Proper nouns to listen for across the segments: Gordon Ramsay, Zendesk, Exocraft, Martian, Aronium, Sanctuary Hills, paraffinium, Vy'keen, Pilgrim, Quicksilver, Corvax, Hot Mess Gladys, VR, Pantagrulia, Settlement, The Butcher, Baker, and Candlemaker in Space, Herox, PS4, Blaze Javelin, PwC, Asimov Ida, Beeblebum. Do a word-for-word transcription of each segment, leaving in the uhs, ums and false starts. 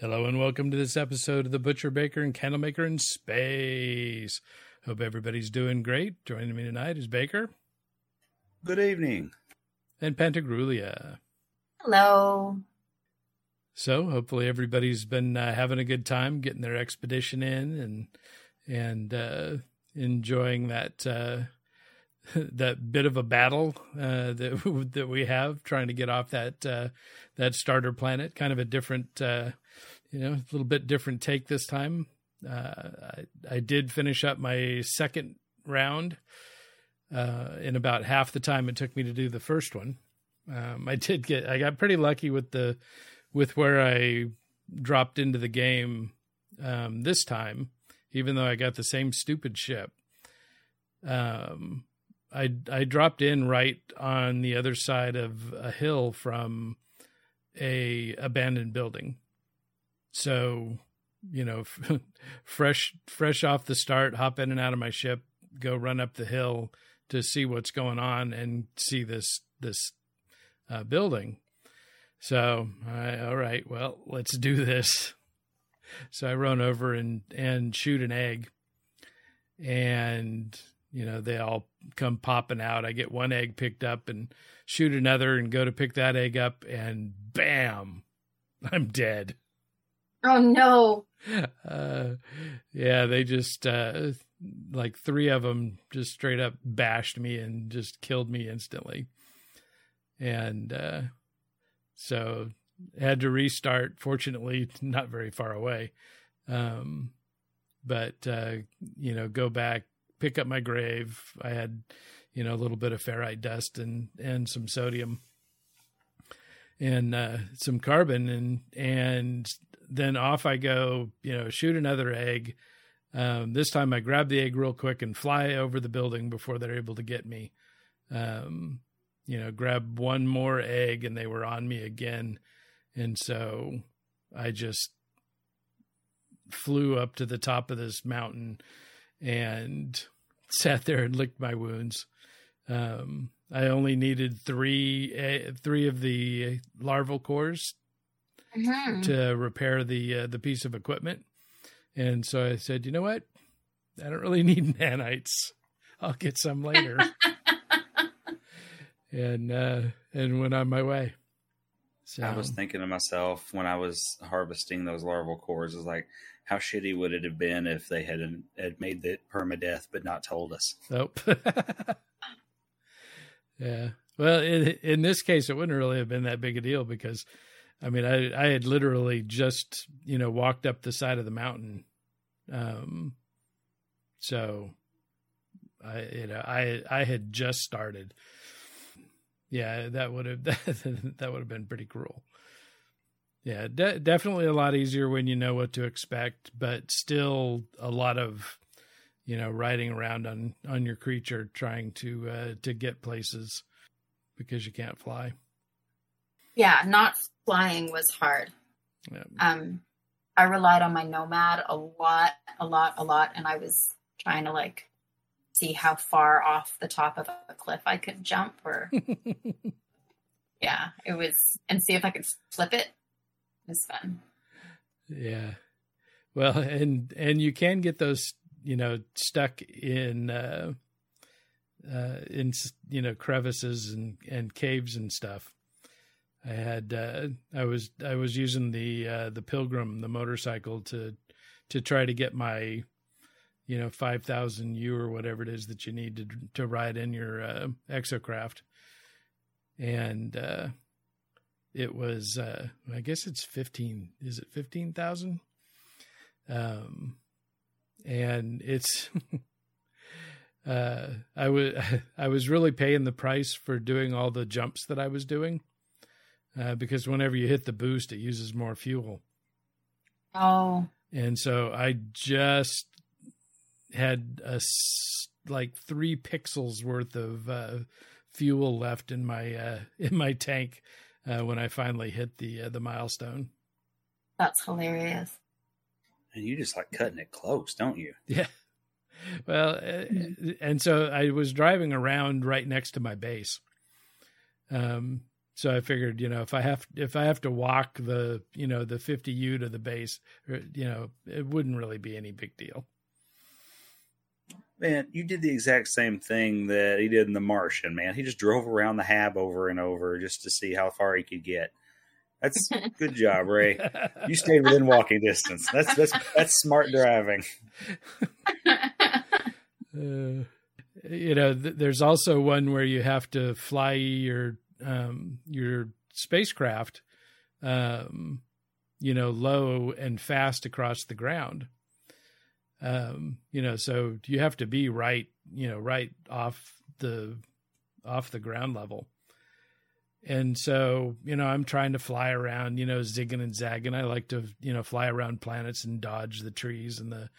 Hello and welcome to this episode of The Butcher, Baker, and Candlemaker in Space. Hope everybody's doing great. Joining me tonight is Baker. Good evening. And Pantagrulia. Hello. So hopefully everybody's been uh, having a good time getting their expedition in and and uh, enjoying that uh, that bit of a battle uh, that that we have trying to get off that uh, that starter planet. Kind of a different. Uh, You know, a little bit different take this time. Uh, I, I did finish up my second round uh, in about half the time it took me to do the first one. Um, I did get, I got pretty lucky with the, with where I dropped into the game um, this time, even though I got the same stupid ship. Um, I, I dropped in right on the other side of a hill from a abandoned building. So, you know, fresh, fresh off the start, hop in and out of my ship, go run up the hill to see what's going on and see this, this uh, building. So, I, all right, well, let's do this. So I run over and, and shoot an egg and, you know, they all come popping out. I get one egg picked up and shoot another and go to pick that egg up and bam, I'm dead. Oh, no. Uh, yeah, they just, uh, like three of them just straight up bashed me and just killed me instantly. And uh, so had to restart, fortunately, not very far away. Um, but, uh, you know, go back, pick up my grave. I had, you know, a little bit of ferrite dust and, and some sodium and uh, some carbon and and... Then off I go, you know, shoot another egg. Um, this time I grab the egg real quick and fly over the building before they're able to get me. Um, you know, grab one more egg and they were on me again. And so I just flew up to the top of this mountain and sat there and licked my wounds. Um, I only needed three, three of the larval cores Mm-hmm. to repair the uh, the piece of equipment. And so I said, you know what? I don't really need nanites. I'll get some later. and uh, and went on my way. So I was thinking to myself when I was harvesting those larval cores, is like, how shitty would it have been if they had, had made the permadeath but not told us? Nope. Yeah. Well, in, in this case, it wouldn't really have been that big a deal because... I mean, I, I had literally just, you know, walked up the side of the mountain. Um, so I, you know, I, I had just started. Yeah, that would have, that, that would have been pretty cruel. Yeah, de- definitely a lot easier when you know what to expect, but still a lot of, you know, riding around on, on your creature trying to, uh, to get places because you can't fly. Yeah, not flying was hard. Yeah. Um, I relied on my Nomad a lot, a lot, a lot. And I was trying to like see how far off the top of a cliff I could jump or, yeah, it was, and see if I could flip it. It was fun. Yeah. Well, and, and you can get those, you know, stuck in, uh, uh, in, you know, crevices and, and caves and stuff. I had uh, I was I was using the uh, the Pilgrim, the motorcycle, to to try to get my, you know, five thousand U or whatever it is that you need to to ride in your uh, Exocraft, and uh, it was uh, I guess it's fifteen. Is it fifteen thousand? Um, and it's uh, I was I was really paying the price for doing all the jumps that I was doing. Uh, because whenever you hit the boost, it uses more fuel. Oh. And so I just had a, like three pixels worth of uh, fuel left in my uh, in my tank uh, when I finally hit the uh, the milestone. That's hilarious. And you just like cutting it close, don't you? Yeah. Well, mm-hmm. And so I was driving around right next to my base. Um. So I figured, you know, if I have if I have to walk the, you know, the fifty U to the base, you know, it wouldn't really be any big deal. Man, you did the exact same thing that he did in The Martian, man. He just drove around the hab over and over just to see how far he could get. That's good job, Ray. You stayed within walking distance. That's that's that's smart driving. Uh, you know, th- there's also one where you have to fly your um, your spacecraft, um, you know, low and fast across the ground. Um, you know, so you have to be right, you know, right off the, off the ground level. And so, you know, I'm trying to fly around, you know, zigging and zagging. I like to, you know, fly around planets and dodge the trees and the,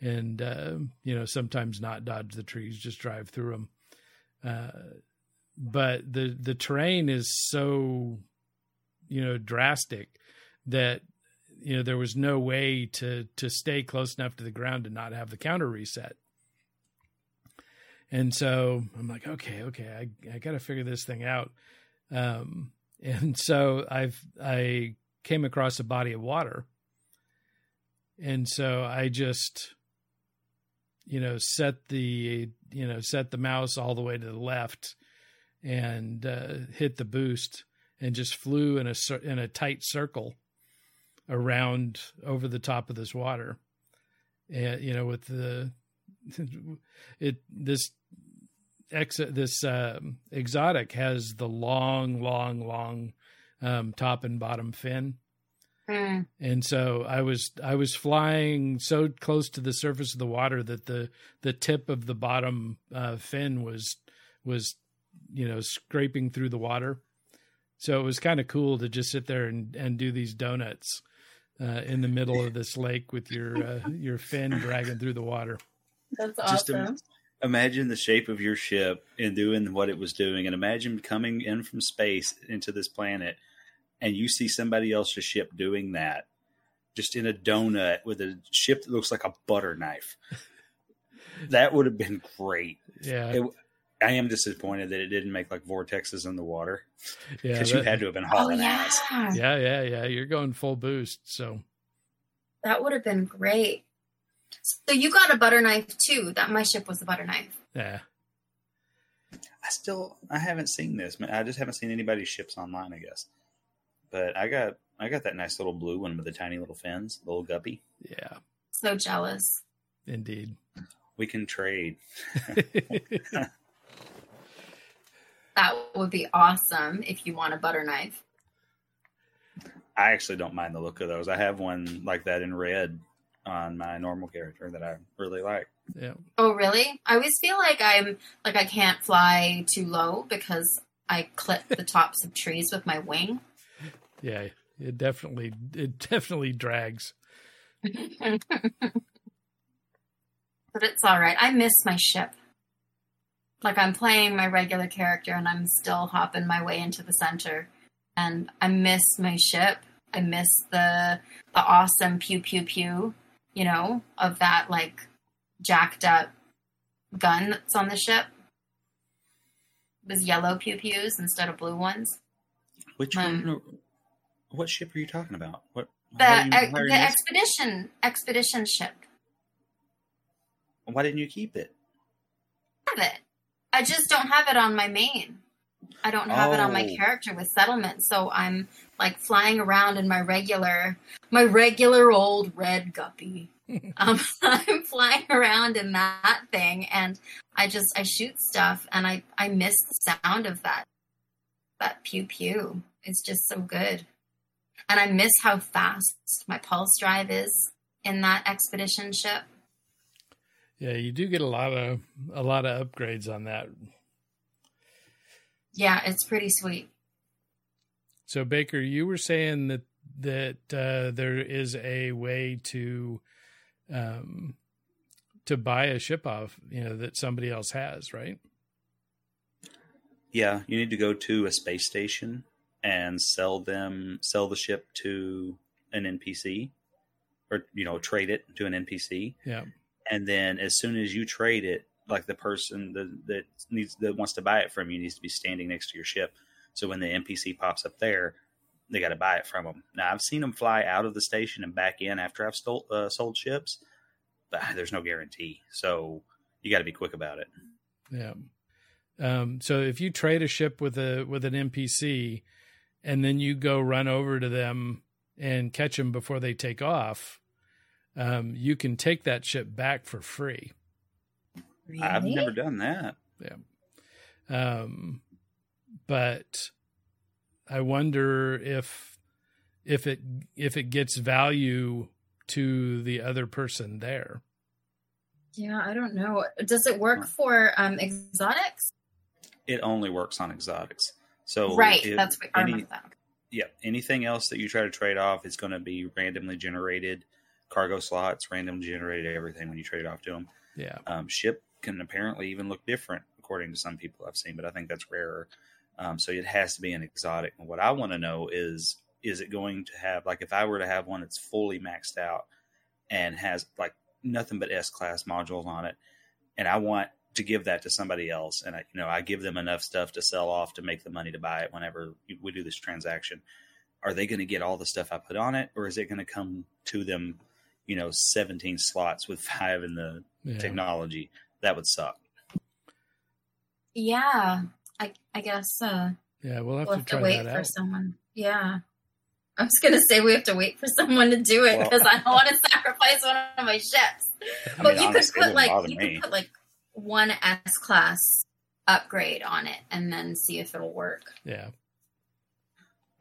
and, uh, you know, sometimes not dodge the trees, just drive through them. Uh, but the, the terrain is so, you know, drastic that, you know, there was no way to, to stay close enough to the ground to not have the counter reset. And so I'm like, okay, okay, I, I got to figure this thing out. Um, and so I've, I came across a body of water. And so I just, you know, set the, you know, set the mouse all the way to the left and, uh, hit the boost and just flew in a, in a tight circle around over the top of this water. And, you know, with the, it, this ex, this, um, exotic has the long, long, long, um, top and bottom fin. Mm. And so I was, I was flying so close to the surface of the water that the, the tip of the bottom, uh, fin was, was, you know, scraping through the water. So it was kind of cool to just sit there and, and do these donuts. Uh, in the middle of this lake with your uh, your fin dragging through the water. That's awesome. Just Im- imagine the shape of your ship and doing what it was doing, and imagine coming in from space into this planet, and you see somebody else's ship doing that, just in a donut with a ship that looks like a butter knife. That would have been great. Yeah. It, I am disappointed that it didn't make like vortexes in the water, because yeah, you had to have been hauling oh, yeah. ass. Yeah, yeah, yeah. You're going full boost, so that would have been great. So you got a butter knife too. That my ship was a butter knife. Yeah. I still I haven't seen this. I just haven't seen anybody's ships online, I guess. But I got I got that nice little blue one with the tiny little fins, the little guppy. Yeah. So jealous. Indeed. We can trade. That would be awesome if you want a butter knife. I actually don't mind the look of those. I have one like that in red on my normal character that I really like. Yeah. Oh, really? I always feel like I'm like I can't fly too low because I clip the tops of trees with my wing. Yeah, it definitely it definitely drags. But it's all right. I miss my ship. Like, I'm playing my regular character and I'm still hopping my way into the center. And I miss my ship. I miss the the awesome pew pew pew, you know, of that, like, jacked up gun that's on the ship. It was yellow pew pews instead of blue ones. Which um, one? What ship are you talking about? What The, you, the expedition, expedition ship. Why didn't you keep it? I have it. I just don't have it on my main. I don't have oh. it on my character with settlement. So I'm like flying around in my regular, my regular old red guppy. um, I'm flying around in that thing. And I just, I shoot stuff and I, I miss the sound of that, that pew pew. It's just so good. And I miss how fast my pulse drive is in that expedition ship. Yeah, you do get a lot of a lot of upgrades on that. Yeah, it's pretty sweet. So Baker, you were saying that that uh, there is a way to um, to buy a ship off, you know, that somebody else has, right? Yeah, you need to go to a space station and sell them sell the ship to an N P C, or you know, trade it to an N P C. Yeah. And then as soon as you trade it, like the person that, that needs that wants to buy it from you needs to be standing next to your ship. So when the N P C pops up there, they got to buy it from them. Now, I've seen them fly out of the station and back in after I've stole, uh, sold ships, but there's no guarantee. So you got to be quick about it. Yeah. Um, so if you trade a ship with a with an N P C and then you go run over to them and catch them before they take off, um, you can take that ship back for free. Really? I've never done that. Yeah. Um, but I wonder if if it if it gets value to the other person there. Yeah, I don't know. Does it work for um, exotics? It only works on exotics. So right, that's what I remember that. Yeah, anything else that you try to trade off, it's going to be randomly generated cargo slots, randomly generated everything when you trade off to them. Yeah, um, ship can apparently even look different according to some people I've seen, but I think that's rarer. Um, so it has to be an exotic. And what I want to know is, is it going to have, like, if I were to have one that's fully maxed out and has like nothing but S-class modules on it, and I want to give that to somebody else, and I, you know, I give them enough stuff to sell off to make the money to buy it whenever we do this transaction, are they going to get all the stuff I put on it, or is it going to come to them, you know, seventeen slots with five in the yeah. technology? That would suck. Yeah. I, I guess. Uh, yeah, we'll have, we'll have to, try to wait that for out. someone. Yeah, I was gonna say we have to wait for someone to do it because well, I don't want to sacrifice one of my ships. I but mean, you honestly, could put like you me. could put like one S class upgrade on it and then see if it'll work. Yeah,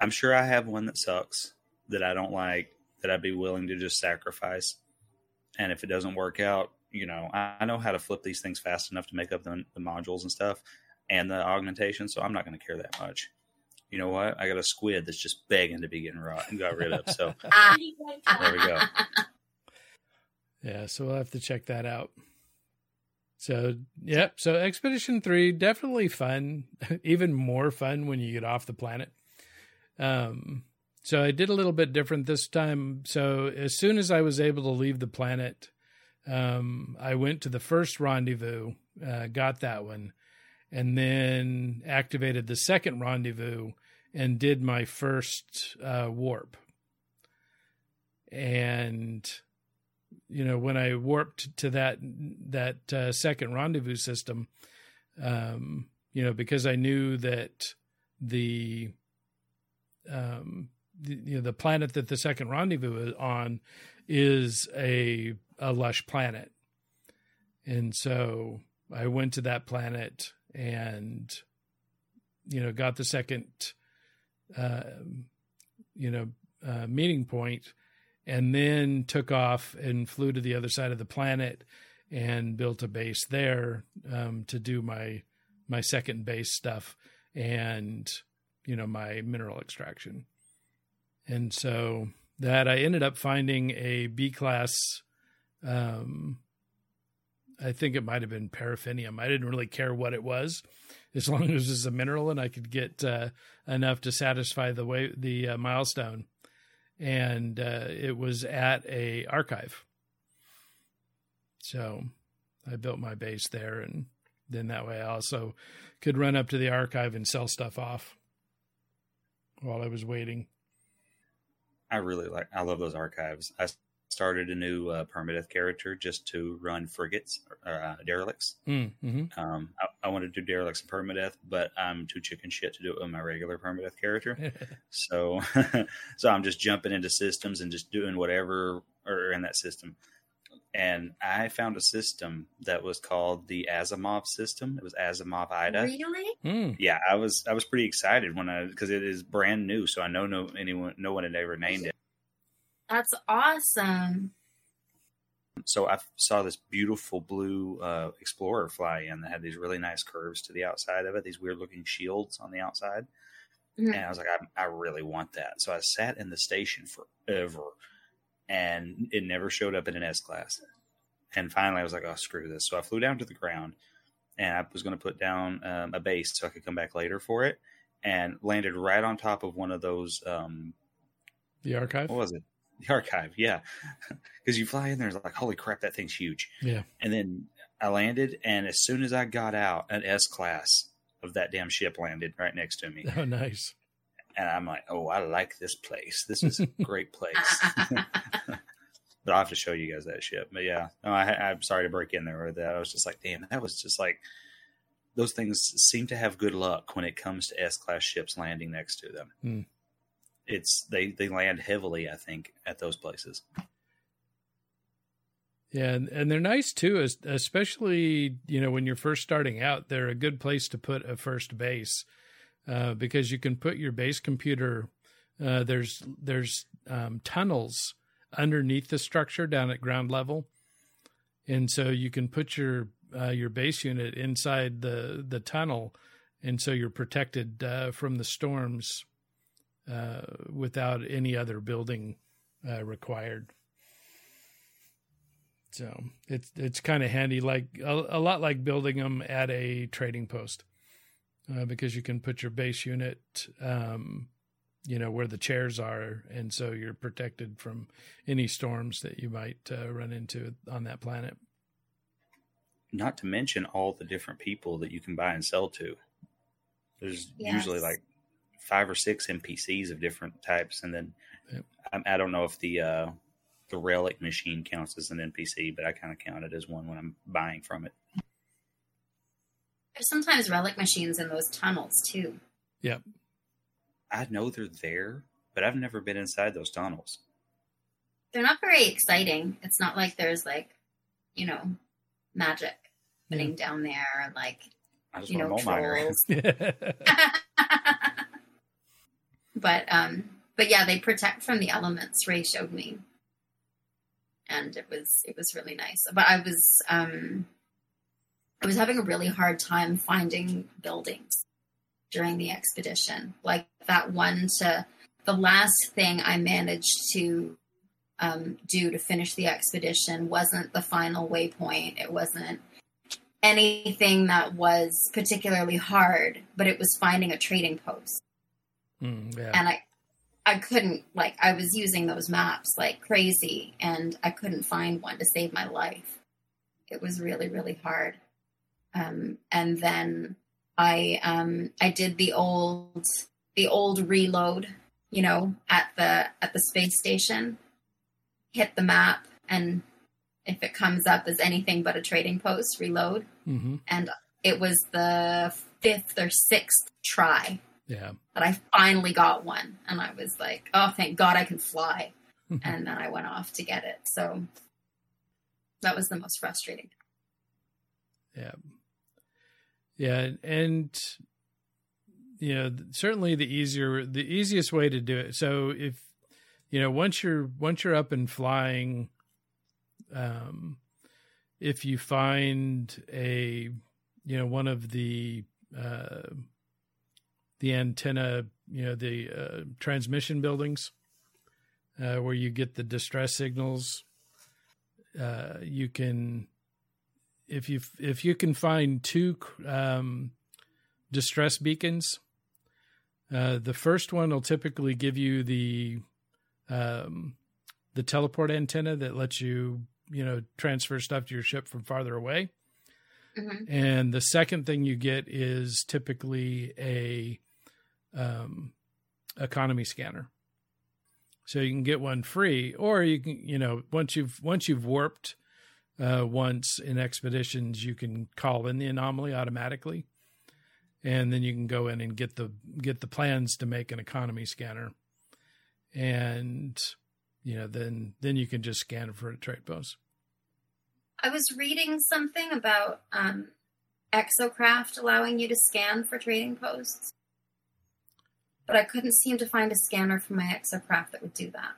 I'm sure I have one that sucks that I don't like that I'd be willing to just sacrifice, and if it doesn't work out, you know, I, I know how to flip these things fast enough to make up the, the modules and stuff. And the augmentation, so I'm not going to care that much. You know what? I got a squid that's just begging to be getting rot and got rid of. So there we go. Yeah, so we'll have to check that out. So, yep. So Expedition three, definitely fun. Even more fun when you get off the planet. Um, so I did a little bit different this time. So as soon as I was able to leave the planet, um, I went to the first rendezvous, uh, got that one. And then activated the second rendezvous and did my first uh, warp. And, you know, when I warped to that that uh, second rendezvous system, um, you know, because I knew that the, um, the you know the planet that the second rendezvous is on is a a lush planet, and so I went to that planet. And, you know, got the second, uh, you know, uh, meeting point, and then took off and flew to the other side of the planet and built a base there um, to do my my second base stuff and, you know, my mineral extraction. And so that I ended up finding a B-class, um I think it might have been paraffinium. I didn't really care what it was, as long as it was a mineral and I could get uh, enough to satisfy the way the uh, milestone. And uh, it was at a archive, so I built my base there, and then that way I also could run up to the archive and sell stuff off while I was waiting. I really like. I love those archives. I. Started a new uh, permadeath character just to run frigates, or, uh, derelicts. Mm, mm-hmm. um, I, I wanted to do derelicts and permadeath, but I'm too chicken shit to do it with my regular permadeath character. so, so I'm just jumping into systems and just doing whatever or in that system. And I found a system that was called the Asimov system. It was Asimov Ida. Really? Mm. Yeah, I was I was pretty excited when I because it is brand new, so I know no anyone no one had ever named it. That's awesome. So I saw this beautiful blue uh, Explorer fly in that had these really nice curves to the outside of it, these weird looking shields on the outside. Mm-hmm. And I was like, I, I really want that. So I sat in the station forever and it never showed up in an S-class. And finally I was like, oh, screw this. So I flew down to the ground and I was going to put down um, a base so I could come back later for it, and landed right on top of one of those. Um, the archive? What was it? The archive, yeah, because you fly in there, it's like, holy crap, that thing's huge. Yeah. And then I landed, and as soon as I got out, an S class of that damn ship landed right next to me. Oh, nice. And I'm like, oh, I like this place. This is a great place. But I'll have to show you guys that ship. But yeah, no, I, I'm sorry to break in there with that. I was just like, damn, that was just like, those things seem to have good luck when it comes to S-class ships landing next to them. Mm. It's they, they land heavily, I think, at those places. Yeah, and, and they're nice too, especially, you know, when you're first starting out. They're a good place to put a first base uh, because you can put your base computer. Uh, there's there's um, tunnels underneath the structure down at ground level, and so you can put your uh, your base unit inside the the tunnel, and so you're protected uh, from the storms uh, without any other building uh, required. So it's it's kind of handy, like a, a lot like building them at a trading post, uh, because you can put your base unit, um, you know, where the chairs are, and so you're protected from any storms that you might uh, run into on that planet. Not to mention all the different people that you can buy and sell to. There's yes. usually like five or six N P Cs of different types, and then yep. I, I don't know if the uh, the relic machine counts as an N P C, but I kind of count it as one when I'm buying from it. There's sometimes relic machines in those tunnels too. Yep. I know they're there, but I've never been inside those tunnels. They're not very exciting. It's not like there's like, you know, magic sitting yeah. down there, like, I just you know, trolls. but, um, but yeah, they protect from the elements. Ray showed me. And it was, it was really nice. But I was, um, I was having a really hard time finding buildings during the expedition. Like that one to the last thing I managed to um, do to finish the expedition wasn't the final waypoint. It wasn't anything that was particularly hard, but it was finding a trading post. Mm, yeah. And I, I couldn't, like, I was using those maps like crazy, and I couldn't find one to save my life. It was really, really hard. Um, and then I, um, I did the old, the old reload, you know, at the, at the space station, hit the map. And if it comes up as anything but a trading post, reload. Mm-hmm. And it was the fifth or sixth try. Yeah. But I finally got one, and I was like, oh, thank God I can fly. And then I went off to get it. So that was the most frustrating. Yeah. Yeah. And, you know, certainly the easier, the easiest way to do it. So if, you know, once you're, once you're up and flying, um, if you find a, you know, one of the, uh, the antenna, you know, the uh, transmission buildings uh, where you get the distress signals. Uh, you can, if you if you can find two um, distress beacons, uh, the first one will typically give you the um, the teleport antenna that lets you, you know, transfer stuff to your ship from farther away. Mm-hmm. And the second thing you get is typically a Um, economy scanner. So you can get one free, or you can, you know, once you've, once you've warped uh, once in expeditions, you can call in the anomaly automatically. And then you can go in and get the, get the plans to make an economy scanner. And, you know, then, then you can just scan for a trade post. I was reading something about um, Exocraft allowing you to scan for trading posts, but I couldn't seem to find a scanner for my Exocraft that would do that.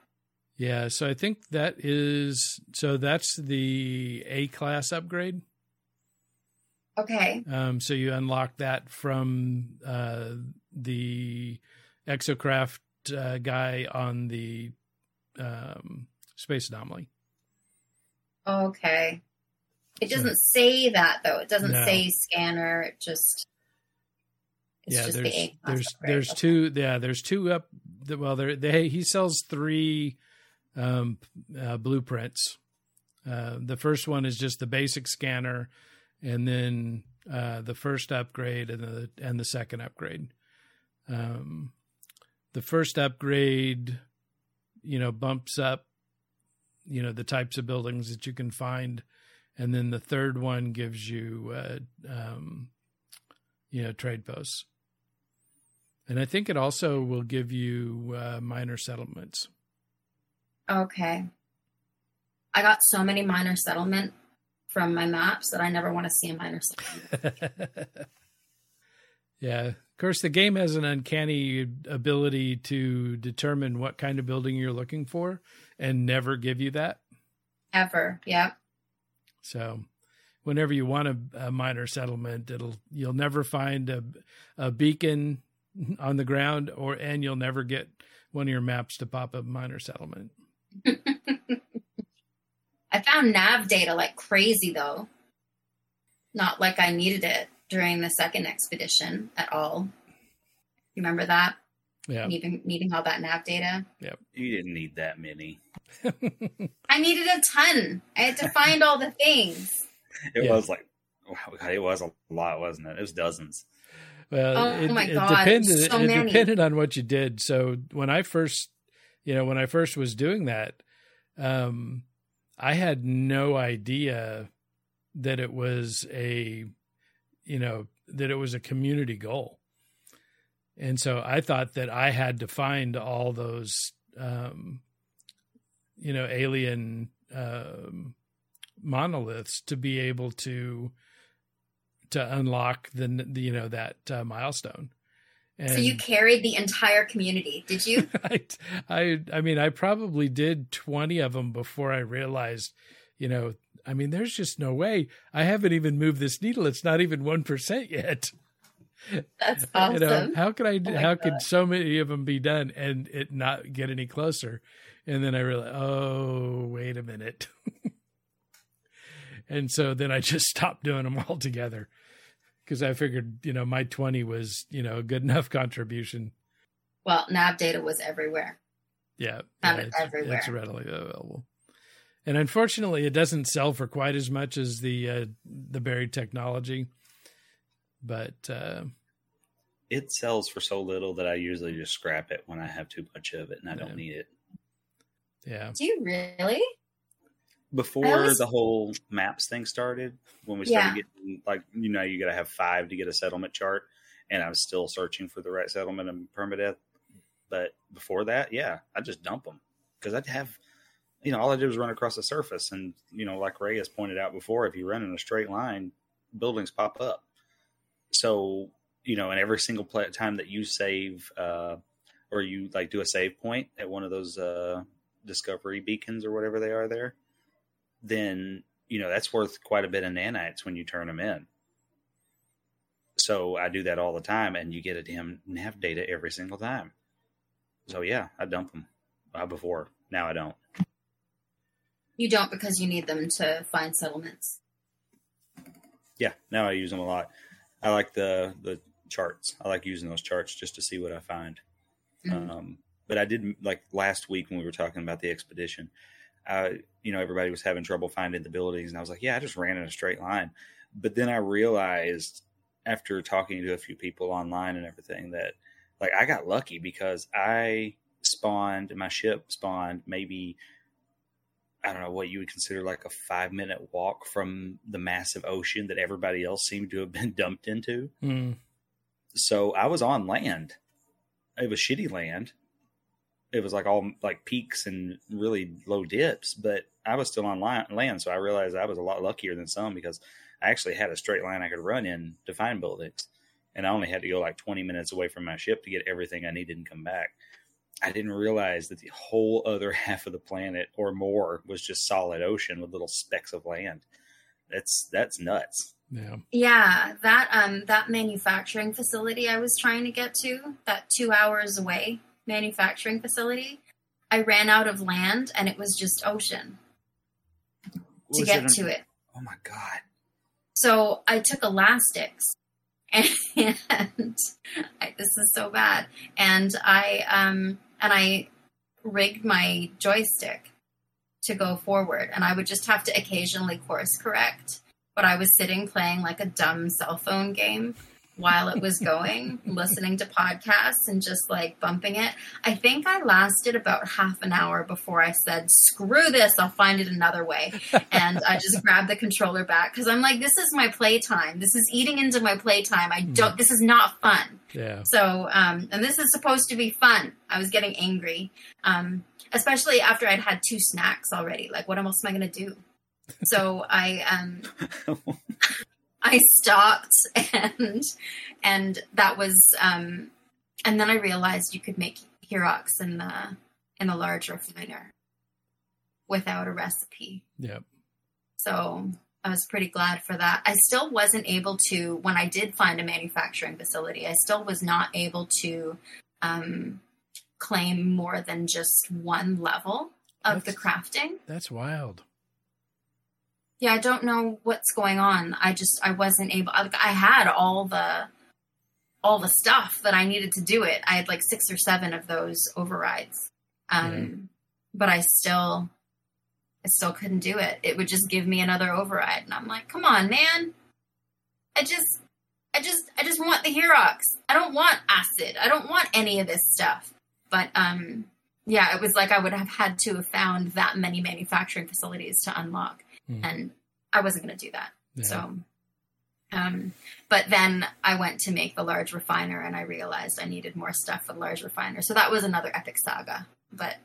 Yeah, so I think that is, so that's the A-class upgrade. Okay. Um, so you unlock that from uh, the Exocraft uh, guy on the um, Space Anomaly. Okay. It doesn't so, say that, though. It doesn't no. say scanner. It just... It's yeah, there's the there's there's okay. two yeah there's two up well there they he sells three um, uh, blueprints. Uh, the first one is just the basic scanner, and then uh, the first upgrade and the and the second upgrade. Um, the first upgrade, you know, bumps up, you know, the types of buildings that you can find, and then the third one gives you, uh, um, you know, trade posts. And I think it also will give you uh, minor settlements. Okay. I got so many minor settlement from my maps that I never want to see a minor settlement. Yeah. Of course, the game has an uncanny ability to determine what kind of building you're looking for and never give you that. Ever. Yeah. So whenever you want a, a minor settlement, it'll you'll never find a, a beacon on the ground, or and you'll never get one of your maps to pop up minor settlement. I found nav data like crazy, though. Not like I needed it during the second expedition at all. You remember that? Yeah. Needing, needing all that nav data. Yep. You didn't need that many. I needed a ton. I had to find all the things. It yeah. was like, wow, it was a lot, wasn't it? It was dozens. Well, oh, it, my God. It depended, so it many. depended on what you did. So when I first, you know, when I first was doing that, um, I had no idea that it was a, you know, that it was a community goal. And so I thought that I had to find all those, um, you know, alien um, monoliths to be able to, to unlock the, the you know, that uh, milestone. And so you carried the entire community, did you? I, I, I mean, I probably did twenty of them before I realized, you know, I mean, there's just no way. I haven't even moved this needle. It's not even one percent yet. That's awesome. You know, how could I, oh how God. could so many of them be done and it not get any closer? And then I realized, oh, wait a minute. And so then I just stopped doing them all together because I figured, you know, my twenty was, you know, a good enough contribution. Well, nav data was everywhere. Yeah. Found yeah, it it's, everywhere. It's readily available. And unfortunately, it doesn't sell for quite as much as the uh, the buried technology. But uh, it sells for so little that I usually just scrap it when I have too much of it and I yeah. don't need it. Yeah. Do you really? Before always, the whole maps thing started, when we started yeah. getting, like, you know, you got to have five to get a settlement chart, and I was still searching for the right settlement and permadeath. But before that, yeah, I just dump them because I'd have, you know, all I did was run across the surface. And, you know, like Ray has pointed out before, if you run in a straight line, buildings pop up. So, you know, and every single play- time that you save uh, or you, like, do a save point at one of those uh, discovery beacons or whatever they are there, then, you know, that's worth quite a bit of nanites when you turn them in. So I do that all the time, and you get a damn nav data every single time. So, yeah, I dump them uh, before. Now I don't. You don't because you need them to find settlements. Yeah, now I use them a lot. I like the, the charts. I like using those charts just to see what I find. Mm-hmm. Um, but I did, like, last week when we were talking about the expedition, Uh, you know, everybody was having trouble finding the buildings. And I was like, yeah, I just ran in a straight line. But then I realized after talking to a few people online and everything that, like, I got lucky because I spawned, my ship spawned maybe, I don't know what you would consider like a five minute walk from the massive ocean that everybody else seemed to have been dumped into. Mm. So I was on land. It was shitty land. It was like all like peaks and really low dips, but I was still on land. So I realized I was a lot luckier than some because I actually had a straight line I could run in to find buildings. And I only had to go like twenty minutes away from my ship to get everything I needed and come back. I didn't realize that the whole other half of the planet or more was just solid ocean with little specks of land. That's, that's nuts. Yeah. Yeah. That, um, that manufacturing facility I was trying to get to, that two hours away manufacturing facility, I ran out of land and it was just ocean to get to it. Oh my God. So I took elastics and, and I, this is so bad. And I, um, and I rigged my joystick to go forward and I would just have to occasionally course correct but I was sitting playing like a dumb cell phone game while it was going, listening to podcasts and just like bumping it. I think I lasted about half an hour before I said, screw this, I'll find it another way. And I just grabbed the controller back because I'm like, this is my playtime. This is eating into my playtime. I don't, this is not fun. Yeah. So, um, and this is supposed to be fun. I was getting angry, um, especially after I'd had two snacks already. Like, what else am I going to do? So I, um, I stopped and, and that was, um, and then I realized you could make Herox in the, in the large refiner without a recipe. Yep. So I was pretty glad for that. I still wasn't able to, when I did find a manufacturing facility, I still was not able to, um, claim more than just one level of that's, the crafting. That's wild. Yeah, I don't know what's going on. I just, I wasn't able, I, I had all the, all the stuff that I needed to do it. I had like six or seven of those overrides. Um, mm-hmm. But I still, I still couldn't do it. It would just give me another override. And I'm like, come on, man. I just, I just, I just want the Herox. I don't want acid. I don't want any of this stuff. But, um, yeah, it was like, I would have had to have found that many manufacturing facilities to unlock. And I wasn't going to do that. Yeah. So, um, but then I went to make the large refiner and I realized I needed more stuff for the large refiner. So that was another epic saga, but.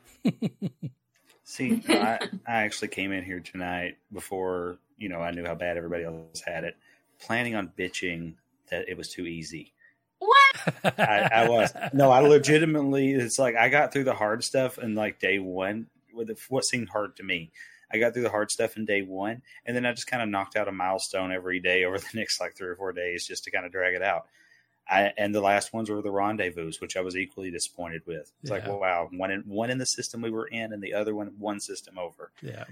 See, I, I actually came in here tonight before, you know, I knew how bad everybody else had it, planning on bitching that it was too easy. What? I, I was. No, I legitimately, it's like, I got through the hard stuff in like day one with what seemed hard to me. I got through the hard stuff in day one, and then I just kind of knocked out a milestone every day over the next like three or four days just to kind of drag it out. I, and the last ones were the rendezvous, which I was equally disappointed with. It's yeah. like, well, wow, one in, one in the system we were in and the other one, one system over. Yeah.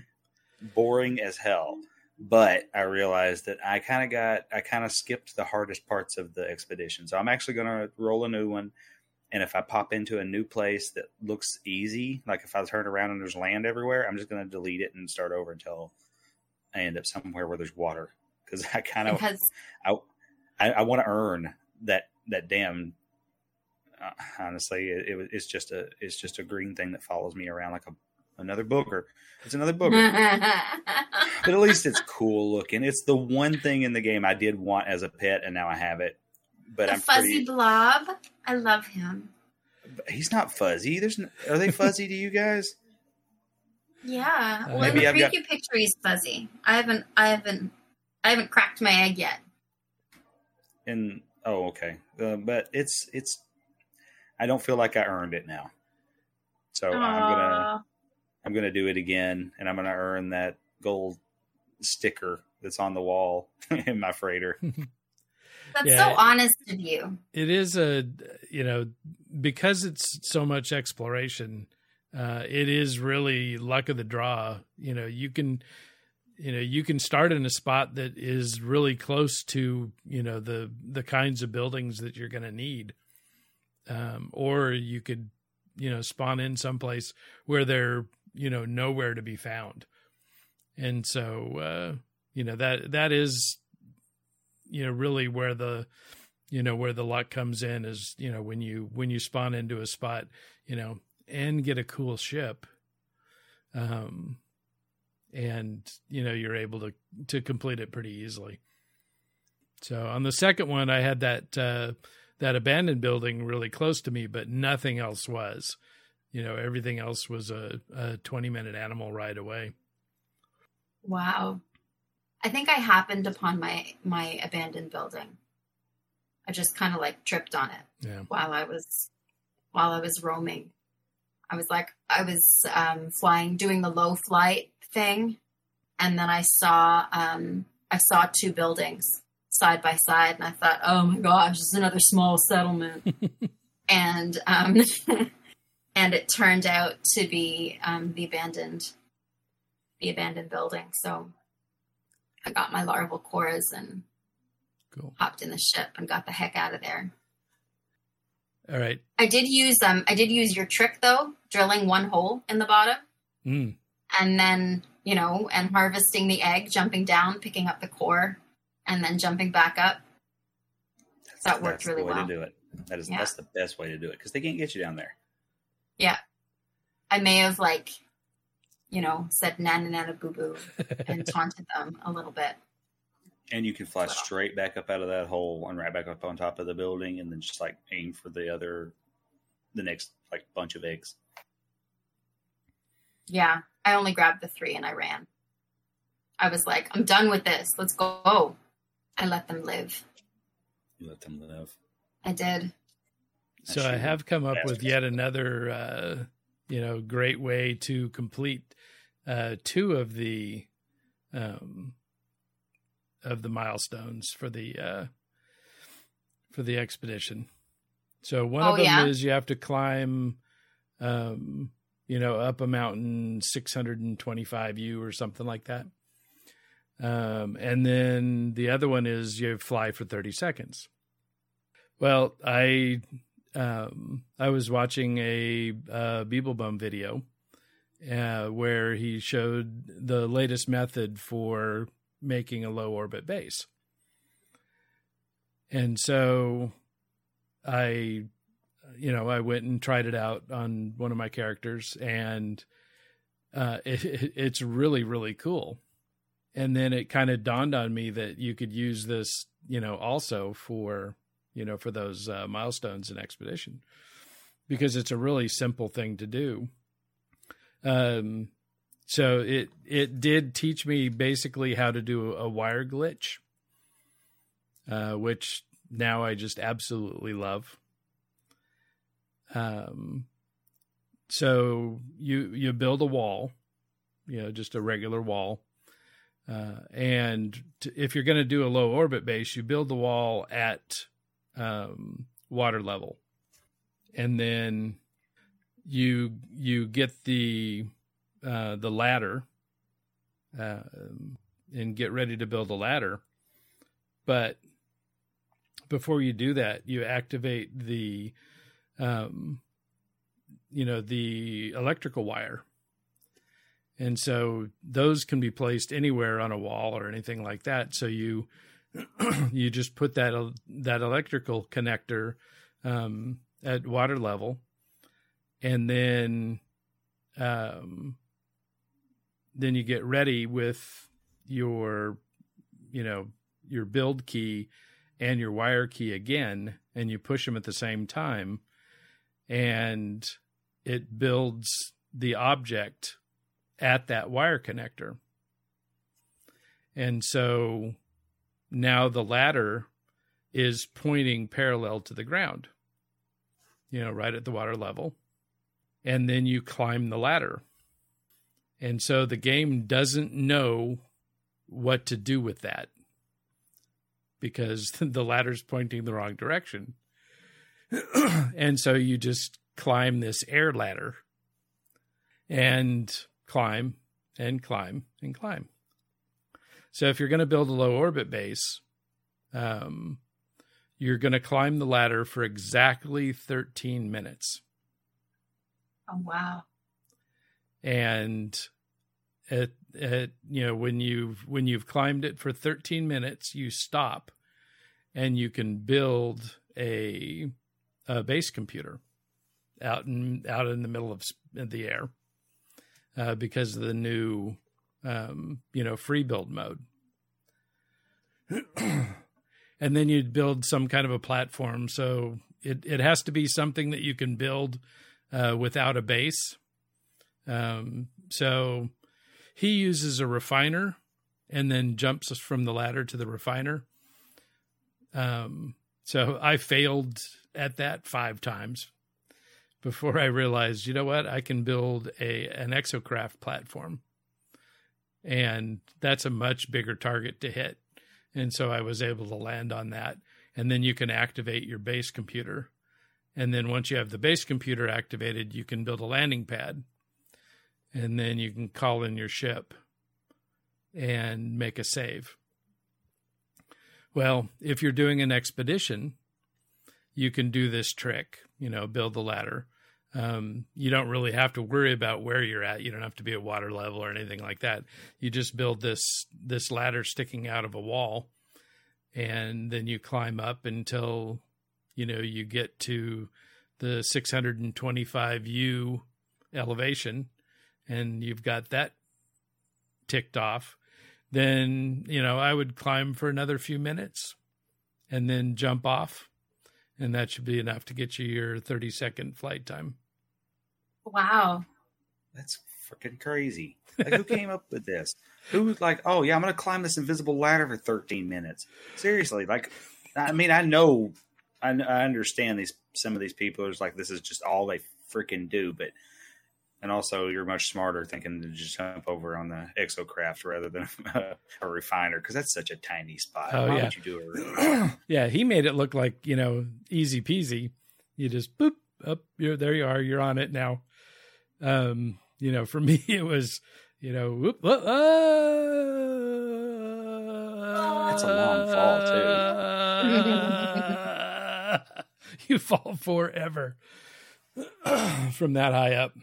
Boring as hell. But I realized that I kind of got, I kind of skipped the hardest parts of the expedition. So I'm actually going to roll a new one. And if I pop into a new place that looks easy, like if I turn around and there's land everywhere, I'm just going to delete it and start over until I end up somewhere where there's water. Because I kind of, I, I, I want to earn that that damn. Uh, honestly, it, it, it's just a it's just a green thing that follows me around like a another booger. It's another booger, but at least it's cool looking. It's the one thing in the game I did want as a pet, and now I have it. But the I'm fuzzy pretty... blob. I love him. He's not fuzzy. There's no... Are they fuzzy to you guys? Yeah. Uh, well, maybe in the preview got... picture, he's fuzzy. I haven't, I haven't, I haven't cracked my egg yet. And oh, okay. Uh, but it's, it's. I don't feel like I earned it now, so Aww. I'm gonna, I'm gonna do it again, and I'm gonna earn that gold sticker that's on the wall in my freighter. That's yeah, so honest of you. It is a, you know, because it's so much exploration, uh, it is really luck of the draw. You know, you can, you know, you can start in a spot that is really close to, you know, the, the kinds of buildings that you're going to need. Um, or you could, you know, spawn in someplace where they're, you know, nowhere to be found. And so, uh, you know, that, that is, you know, really where the, you know, where the luck comes in is, you know, when you, when you spawn into a spot, you know, and get a cool ship, um, and, you know, you're able to, to complete it pretty easily. So on the second one, I had that, uh, that abandoned building really close to me, but nothing else was, you know, everything else was a, a twenty minute animal ride away. Wow. I think I happened upon my, my abandoned building. I just kind of like tripped on it yeah. while I was, while I was roaming. I was like, I was um, flying, doing the low flight thing. And then I saw, um, I saw two buildings side by side and I thought, oh my gosh, it's another small settlement. and, um, and it turned out to be um, the abandoned, the abandoned building. So I got my larval cores and cool. hopped in the ship and got the heck out of there. All right. I did use um I did use your trick though, drilling one hole in the bottom, mm. and then you know, and harvesting the egg, jumping down, picking up the core, and then jumping back up. That worked really well. That's the way to do it. That is, yeah. That's the best way to do it, because they can't get you down there. Yeah. I may have, like, you know, said na-na-na-na-boo-boo and taunted them a little bit. And you can fly so. straight back up out of that hole and right back up on top of the building, and then just, like, aim for the other, the next, like, bunch of eggs. Yeah. I only grabbed the three and I ran. I was like, I'm done with this. Let's go. I let them live. You let them live. I did. So I have come up with yet another, uh, you know, great way to complete uh, two of the um, of the milestones for the uh, for the expedition. So one of them is you have to climb, um, you know, up a mountain six hundred twenty-five U or something like that. Um, and then the other one is you fly for thirty seconds. Well, I, um, I was watching a, uh, Beeblebum video, uh, where he showed the latest method for making a low orbit base. And so I, you know, I went and tried it out on one of my characters, and, uh, it, it, it's really, really cool. And then it kind of dawned on me that you could use this, you know, also for, you know, for those uh, milestones and expedition, because it's a really simple thing to do. Um, so it, it did teach me basically how to do a wire glitch, uh, which now I just absolutely love. Um, so you, you build a wall, you know, just a regular wall. Uh, and t- if you're going to do a low orbit base, you build the wall at, um, water level. And then you, you get the, uh, the ladder, uh, and get ready to build a ladder. But before you do that, you activate the, um, you know, the electrical wire. And so those can be placed anywhere on a wall or anything like that. So you you just put that that electrical connector um, at water level, and then um, then you get ready with your you know your build key and your wire key again, and you push them at the same time, and it builds the object at that wire connector. And so now the ladder is pointing parallel to the ground, you know, right at the water level. And then you climb the ladder. And so the game doesn't know what to do with that, because the ladder's pointing the wrong direction. And so you just climb this air ladder and climb and climb and climb. So if you're going to build a low orbit base, um, you're going to climb the ladder for exactly thirteen minutes. Oh, wow. And it, it, you know, when you've, when you've climbed it for thirteen minutes, you stop and you can build a, a base computer out in, out in the middle of the air. Uh, because of the new, um, you know, free build mode. And then you'd build some kind of a platform. So it, it has to be something that you can build uh, without a base. Um, so he uses a refiner and then jumps from the ladder to the refiner. Um, so I failed at that five times before I realized, you know what, I can build a an Exocraft platform, and that's a much bigger target to hit. And so I was able to land on that. And then you can activate your base computer. And then once you have the base computer activated, you can build a landing pad, and then you can call in your ship and make a save. Well, if you're doing an expedition, you can do this trick, you know, build the ladder. Um, you don't really have to worry about where you're at. You don't have to be at water level or anything like that. You just build this this ladder sticking out of a wall, and then you climb up until, you know, you get to the six hundred twenty-five U elevation, and you've got that ticked off. Then, you know, I would climb for another few minutes and then jump off, and that should be enough to get you your thirty-second flight time. Wow. That's freaking crazy. Like, who came up with this? Who was like, oh, yeah, I'm going to climb this invisible ladder for thirteen minutes. Seriously. Like, I mean, I know, I, I understand these, some of these people are like, this is just all they freaking do. But, and also you're much smarter thinking to just jump over on the Exocraft rather than a, a refiner, because that's such a tiny spot. Oh, Why yeah. would you do a refiner? Yeah, he made it look like, you know, easy peasy. You just boop, up, you're, there you are, you're on it now. Um, you know, for me, it was, you know, whoop, uh, uh, that's a long fall, too. Uh, you fall forever from that high up.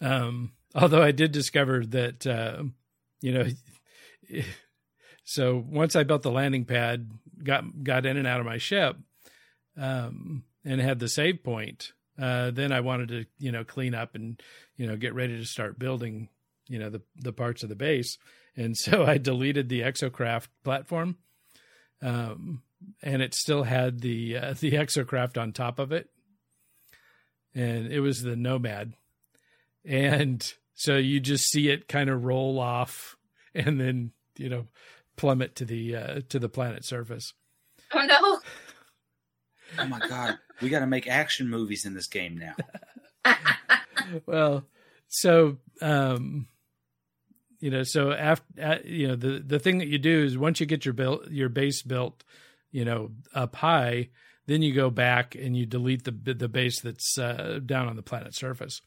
Um, although I did discover that, uh, you know, so once I built the landing pad, got, got in and out of my ship, um, and had the save point, uh, then I wanted to, you know, clean up and, you know, get ready to start building, you know, the, the parts of the base. And so I deleted the Exocraft platform, um, and it still had the, uh, the Exocraft on top of it, and it was the Nomad. And so you just see it kind of roll off and then, you know, plummet to the uh, to the planet's surface. Oh, no. Oh, my God. We got to make action movies in this game now. Well, so, um, you know, so after, uh, you know, the, the thing that you do is once you get your built, your base built, you know, up high, then you go back and you delete the the base that's uh, down on the planet's surface.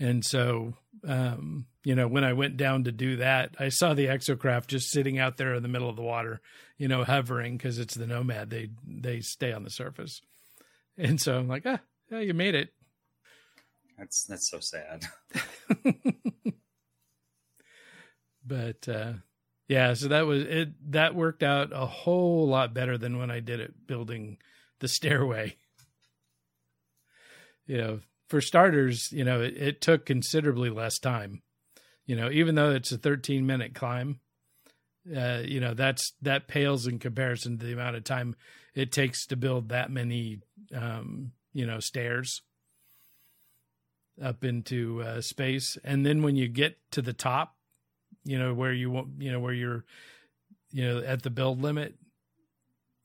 And so, um, you know, when I went down to do that, I saw the Exocraft just sitting out there in the middle of the water, you know, hovering, because it's the Nomad. They they stay on the surface. And so I'm like, ah, yeah, you made it. That's that's so sad. But, uh, yeah, so that was it. That worked out a whole lot better than when I did it building the stairway. You know. For starters, you know, it, it took considerably less time, you know, even though it's a thirteen minute climb, uh, you know, that's, that pales in comparison to the amount of time it takes to build that many, um, you know, stairs up into uh, space. And then when you get to the top, you know, where you want, you know, where you're, you know, at the build limit,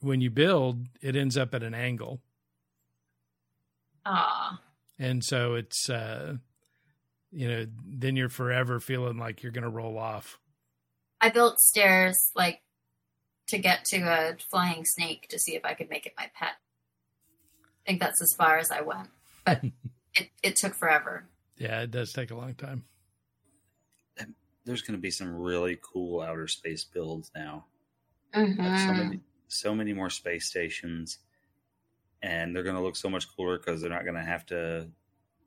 when you build, it ends up at an angle. Ah. And so it's, uh, you know, then you're forever feeling like you're going to roll off. I built stairs, like, to get to a flying snake to see if I could make it my pet. I think that's as far as I went. But it, it took forever. Yeah, it does take a long time. There's going to be some really cool outer space builds now. Mm-hmm. Like so many, so many more space stations. And they're going to look so much cooler because they're not going to have to,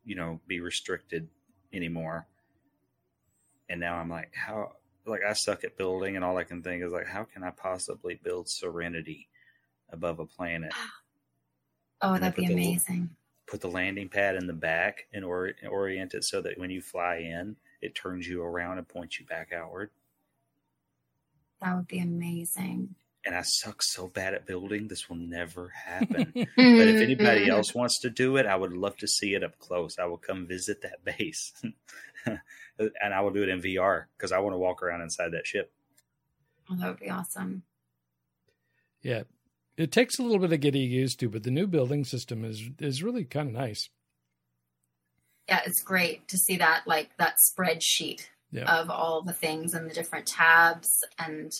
you know, be restricted anymore. And now I'm like, how, like, I suck at building, and all I can think is, like, how can I possibly build Serenity above a planet? Oh, and that'd be amazing. The, put the landing pad in the back and or, orient it so that when you fly in, it turns you around and points you back outward. That would be amazing. And I suck so bad at building, this will never happen. But if anybody else wants to do it, I would love to see it up close. I will come visit that base. And I will do it in V R, because I want to walk around inside that ship. Well, that would be awesome. Yeah. It takes a little bit of getting used to, but the new building system is is really kind of nice. Yeah, it's great to see that, like, that spreadsheet yeah. of all the things and the different tabs, and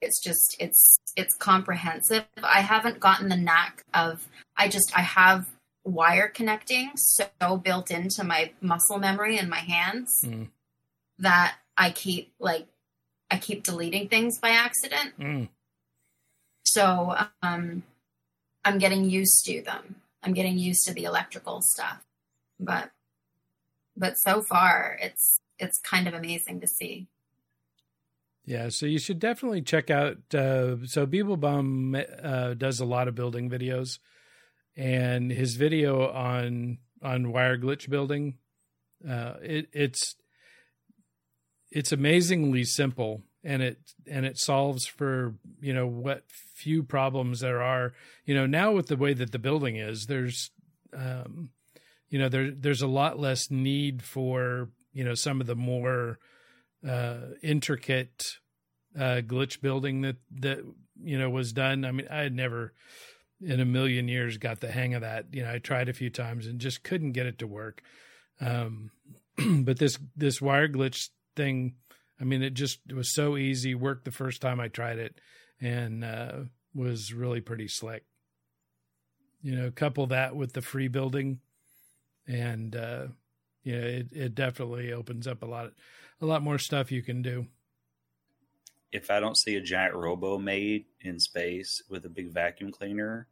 it's just, it's, it's comprehensive. I haven't gotten the knack of, I just, I have wire connecting so built into my muscle memory and my hands mm. that I keep like, I keep deleting things by accident. Mm. So, um, I'm getting used to them I'm getting used to the electrical stuff, but but so far it's it's kind of amazing to see. Yeah, so you should definitely check out. Uh, so Beeblebum uh, does a lot of building videos, and his video on on wire glitch building, uh, it, it's it's amazingly simple, and it and it solves for you know what few problems there are. You know now with the way that the building is, there's um, you know there there's a lot less need for you know some of the more Uh, intricate uh, glitch building that, that, you know, was done. I mean, I had never in a million years got the hang of that. You know, I tried a few times and just couldn't get it to work. Um, but this, this wire glitch thing, I mean, it just it was so easy, worked the first time I tried it, and uh, was really pretty slick. You know, couple that with the free building and, uh, yeah, it, it definitely opens up a lot, a lot more stuff you can do. If I don't see a giant robo made in space with a big vacuum cleaner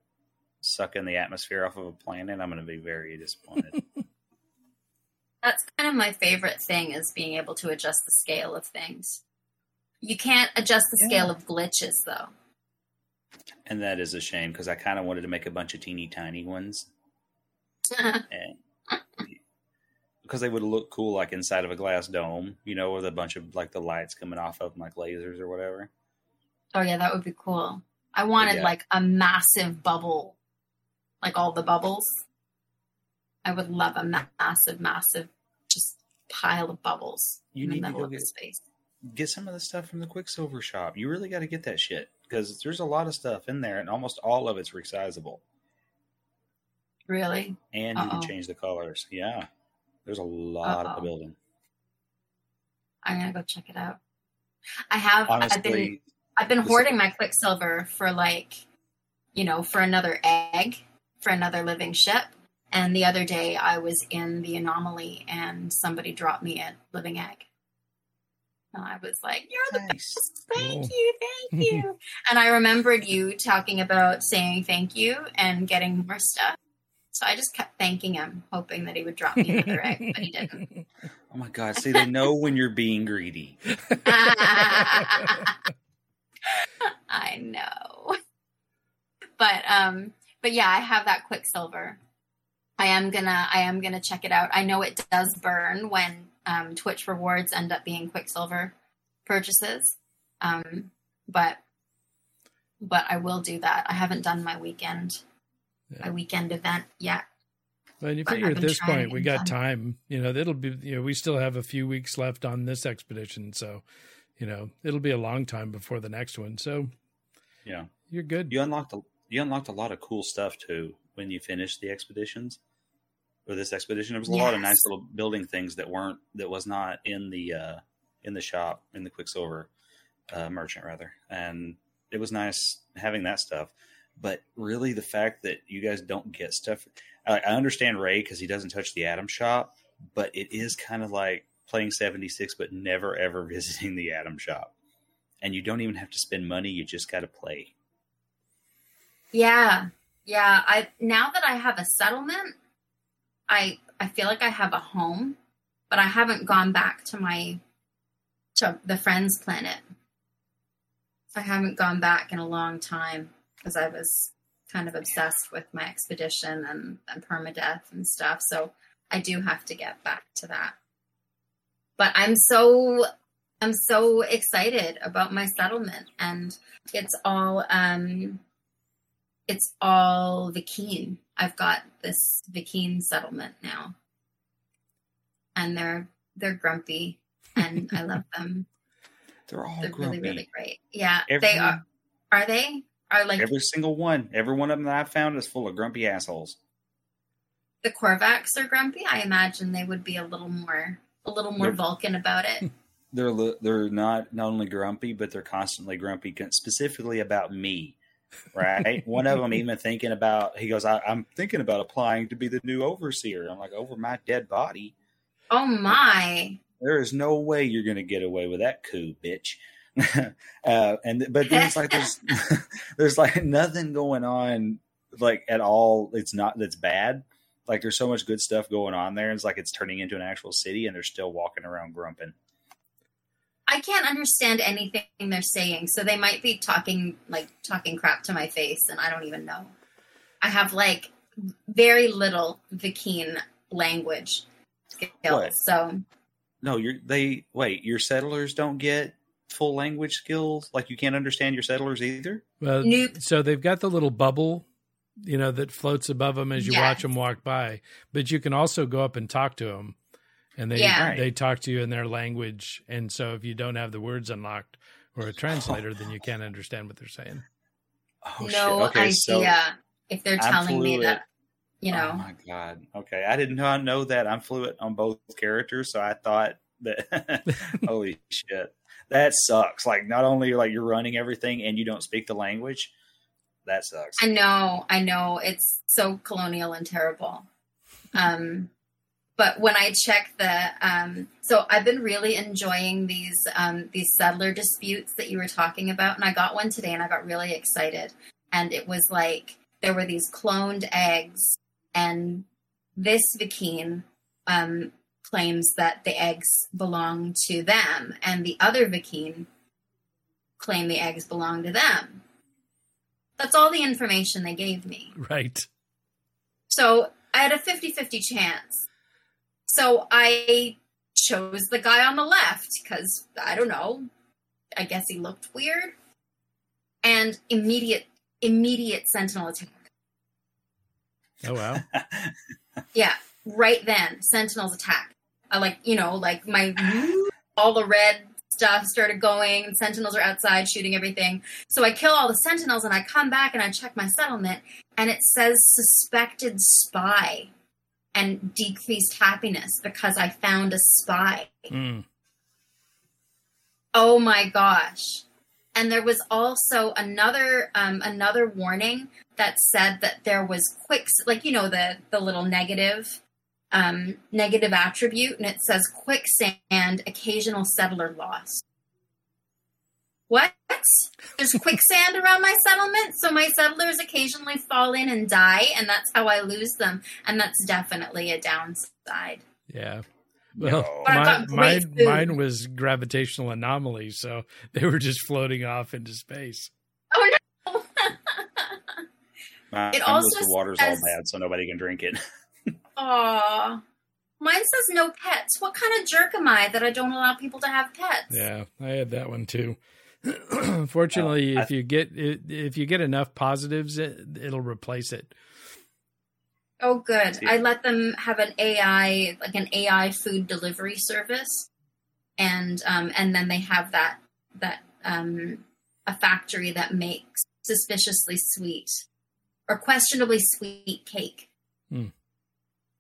sucking the atmosphere off of a planet, I'm going to be very disappointed. That's kind of my favorite thing, is being able to adjust the scale of things. You can't adjust the scale yeah. of glitches, though. And that is a shame, because I kind of wanted to make a bunch of teeny tiny ones. and, Because they would look cool, like inside of a glass dome, you know, with a bunch of like the lights coming off of them, like lasers or whatever. Oh yeah, that would be cool. I wanted yeah. like a massive bubble, like all the bubbles. I would love a ma- massive, massive, just pile of bubbles you in need the middle to go of get, the space. Get some of the stuff from the Quicksilver shop. You really got to get that shit, because there's a lot of stuff in there, and almost all of it's resizable. Really? And Uh-oh. you can change the colors. Yeah. There's a lot Uh-oh. of the building. I'm going to go check it out. I have, Honestly, I've been, I've been hoarding my Quicksilver for like, you know, for another egg, for another living ship. And the other day I was in the anomaly and somebody dropped me a living egg. And I was like, you're the nice. best. Thank yeah. you. Thank you. And I remembered you talking about saying thank you and getting more stuff. So I just kept thanking him, hoping that he would drop me another egg, but he didn't. Oh my God. See, they know when you're being greedy. I know. But, um, but yeah, I have that Quicksilver. I am gonna, I am gonna check it out. I know it does burn when, um, Twitch rewards end up being Quicksilver purchases. Um, but, but I will do that. I haven't done my weekend Yeah. a weekend event yet. Well, you but figure at this point, we got time, you know, that'll be, you know, we still have a few weeks left on this expedition. So, you know, it'll be a long time before the next one. So yeah, you're good. You unlocked, a, you unlocked a lot of cool stuff too, when you finished the expeditions or this expedition. There was a yes. lot of nice little building things that weren't, that was not in the, uh, in the shop, in the Quicksilver uh, merchant rather. And it was nice having that stuff. But really, the fact that you guys don't get stuff, I, I understand Ray because he doesn't touch the Atom Shop, but it is kind of like playing seventy-six, but never ever visiting the Atom Shop, and you don't even have to spend money; you just got to play. Yeah, yeah. I now that I have a settlement, I I feel like I have a home, but I haven't gone back to my to the Friends Planet. I haven't gone back in a long time. Because I was kind of obsessed with my expedition and, and permadeath and stuff. So I do have to get back to that. But I'm so I'm so excited about my settlement. And it's all um it's all Vy'keen. I've got this Vy'keen settlement now. And they're they're grumpy and I love them. They're all they're grumpy. really, really great. Yeah. Every- they are are they? Like, every single one, every one of them that I've found is full of grumpy assholes. The Corvax are grumpy. I imagine they would be a little more, a little more they're, Vulcan about it. They're they're not not only grumpy, but they're constantly grumpy, specifically about me. Right? One of them even thinking about. He goes, I, "I'm thinking about applying to be the new overseer." I'm like, "Over my dead body." Oh my! There is no way you're going to get away with that coup, bitch. uh and but then it's like there's there's like nothing going on like at all. It's not that's bad. Like there's so much good stuff going on there. And it's like it's turning into an actual city, and they're still walking around grumping. I can't understand anything they're saying, so they might be talking like talking crap to my face, and I don't even know. I have like very little Vy'keen language skills. What? So no, you're they wait. Your settlers don't get full language skills. Like you can't understand your settlers either. Well, nope. So they've got the little bubble, you know, that floats above them as you yes. watch them walk by. But you can also go up and talk to them. And they yeah. they talk to you in their language. And so if you don't have the words unlocked or a translator, oh. then you can't understand what they're saying. Oh, no okay, idea so if they're I'm telling fluid. me that, you know. Oh, my God. Okay. I did not know that. I'm fluent on both characters. So I thought that, holy shit, that sucks. Like, not only like you're running everything and you don't speak the language. That sucks. I know. I know. It's so colonial and terrible. Um. But when I check the, um, so I've been really enjoying these um, these settler disputes that you were talking about. And I got one today and I got really excited. And it was like, there were these cloned eggs. And this Vy'keen um, claims that the eggs belong to them. And the other Vy'keen claim the eggs belong to them. That's all the information they gave me. Right. So I had a fifty-fifty chance. So I chose the guy on the left because, I don't know, I guess he looked weird. And immediate, immediate sentinel attack. Oh, wow. Yeah, right then, sentinels attack. I like, you know, like my, all the red stuff started going. And sentinels are outside shooting everything. So I kill all the sentinels and I come back and I check my settlement. And it says suspected spy. And decreased happiness because I found a spy. Mm. Oh my gosh. And there was also another um, another warning that said that there was quick, like, you know, the, the little negative, um, negative attribute. And it says quicksand, occasional settler loss. What? There's quicksand around my settlement, so my settlers occasionally fall in and die, and that's how I lose them. And that's definitely a downside. Yeah. Well, no. my, mine, mine was gravitational anomaly, so they were just floating off into space. Oh, no. Mine, it also the water's says, all bad, so nobody can drink it. Aw. Mine says no pets. What kind of jerk am I that I don't allow people to have pets? Yeah, I had that one, too. Fortunately, well, if I, you get if you get enough positives, it, it'll replace it. Oh, good! Yeah. I let them have an A I, like an A I food delivery service, and um, and then they have that that um, a factory that makes suspiciously sweet or questionably sweet cake. Mm.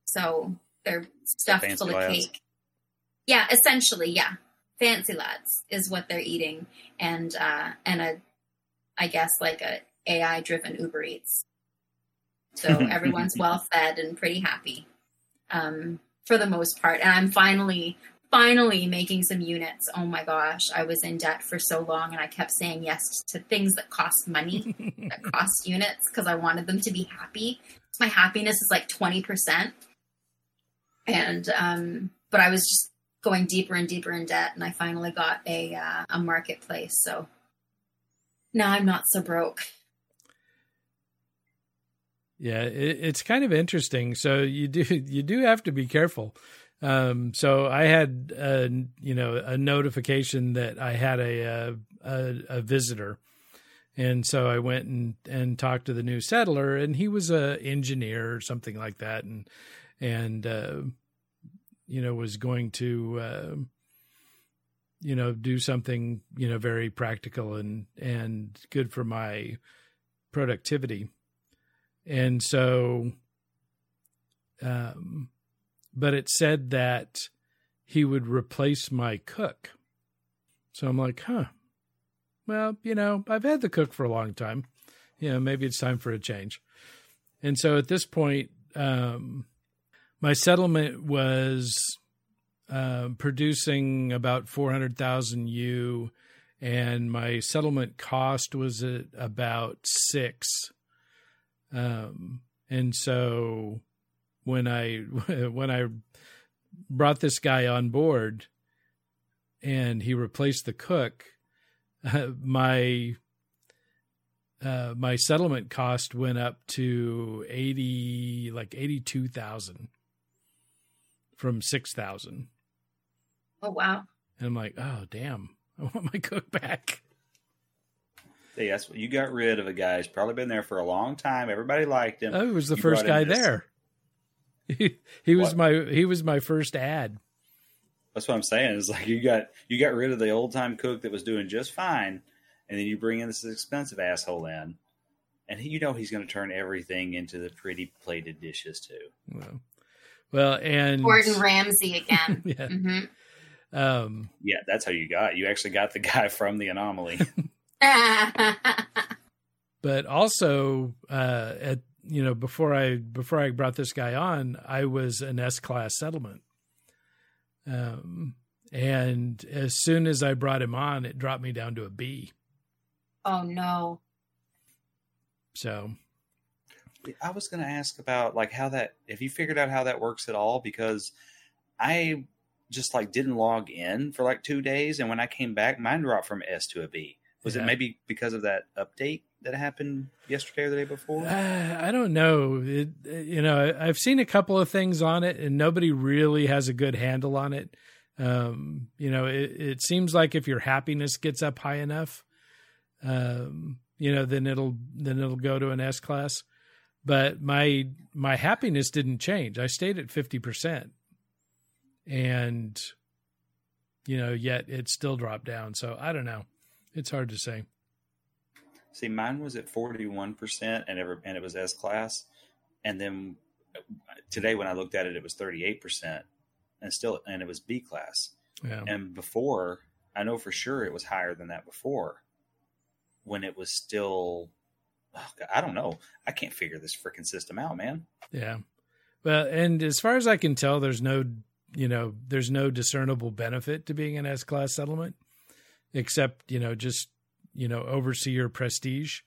So they're stuffed Fancy full of lads. cake. Yeah, essentially, yeah. Fancy lads is what they're eating, and uh, and a, I guess like a A I-driven Uber Eats. So everyone's well fed and pretty happy, um, for the most part. And I'm finally, finally making some units. Oh my gosh, I was in debt for so long, and I kept saying yes to things that cost money, that cost units, because I wanted them to be happy. My happiness is like twenty percent, and um, but I was just. going deeper and deeper in debt, and I finally got a uh, a marketplace. So now I'm not so broke. Yeah, it, it's kind of interesting. So you do you do have to be careful. Um, so I had a, you know a notification that I had a a, a visitor, and so I went and, and talked to the new settler, and he was an engineer or something like that, and and. Uh, you know, was going to, uh, you know, do something, you know, very practical and, and good for my productivity. And so, um, but it said that he would replace my cook. So I'm like, huh, well, you know, I've had the cook for a long time. You know, maybe it's time for a change. And so at this point, um, my settlement was uh, producing about four hundred thousand U, and my settlement cost was at about six. Um, and so when I, when I brought this guy on board and he replaced the cook, uh, my, uh, my settlement cost went up to eighty, like eighty-two thousand from six thousand. Oh, wow. And I'm like, oh, damn, I want my cook back. Hey, that's what you got rid of a guy who's probably been there for a long time. Everybody liked him. Oh, he was the you first guy there. He, he was my he was my first ad. That's what I'm saying. It's like you got you got rid of the old time cook that was doing just fine, and then you bring in this expensive asshole in, and he, you know he's going to turn everything into the pretty plated dishes too. Well, well and Gordon Ramsay again. Yeah. Mm-hmm. Um, yeah, that's how you got. You actually got the guy from the anomaly. But also, uh, at you know, before I before I brought this guy on, I was an S-class settlement. Um, and as soon as I brought him on, it dropped me down to a B. Oh no! So, I was going to ask about like how that. If you figured out how that works at all, because I just like didn't log in for like two days, and when I came back, mine dropped from S to a B. Was yeah. it maybe because of that update that happened yesterday or the day before? Uh, I don't know. It, you know, I've seen a couple of things on it, and nobody really has a good handle on it. Um, you know, it, it seems like if your happiness gets up high enough, um, you know, then it'll then it'll go to an S class. But my my happiness didn't change. I stayed at fifty percent, and you know, yet it still dropped down. So I don't know. It's hard to say. See, mine was at forty-one percent and ever, and it was S class. And then today when I looked at it, it was thirty-eight percent and still, and it was B class. Yeah. And before, I know for sure it was higher than that before when it was still, oh God, I don't know. I can't figure this freaking system out, man. Yeah. Well, and as far as I can tell, there's no, you know, there's no discernible benefit to being an S class settlement. Except, you know, just, you know, oversee your prestige,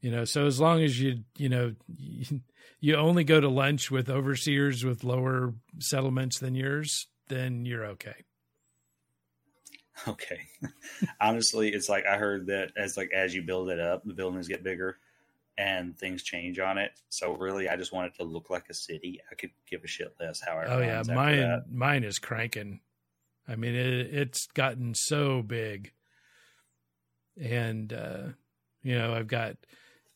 you know, so as long as you, you know, you, you only go to lunch with overseers with lower settlements than yours, then you're okay. Okay. Honestly, it's like, I heard that as like, as you build it up, the buildings get bigger and things change on it. So really, I just want it to look like a city. I could give a shit less. However, oh yeah. Mine, mine is cranking. I mean, it, it's gotten so big and, uh, you know, I've got,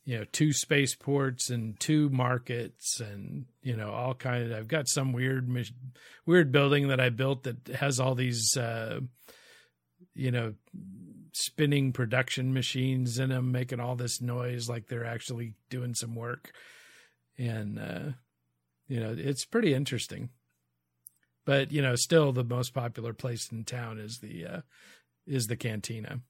you know, two spaceports and two markets and, you know, all kind of, I've got some weird, weird building that I built that has all these, uh, you know, spinning production machines in them, making all this noise, like they're actually doing some work. And, uh, you know, it's pretty interesting. But, you know, still the most popular place in town is the uh, is the cantina.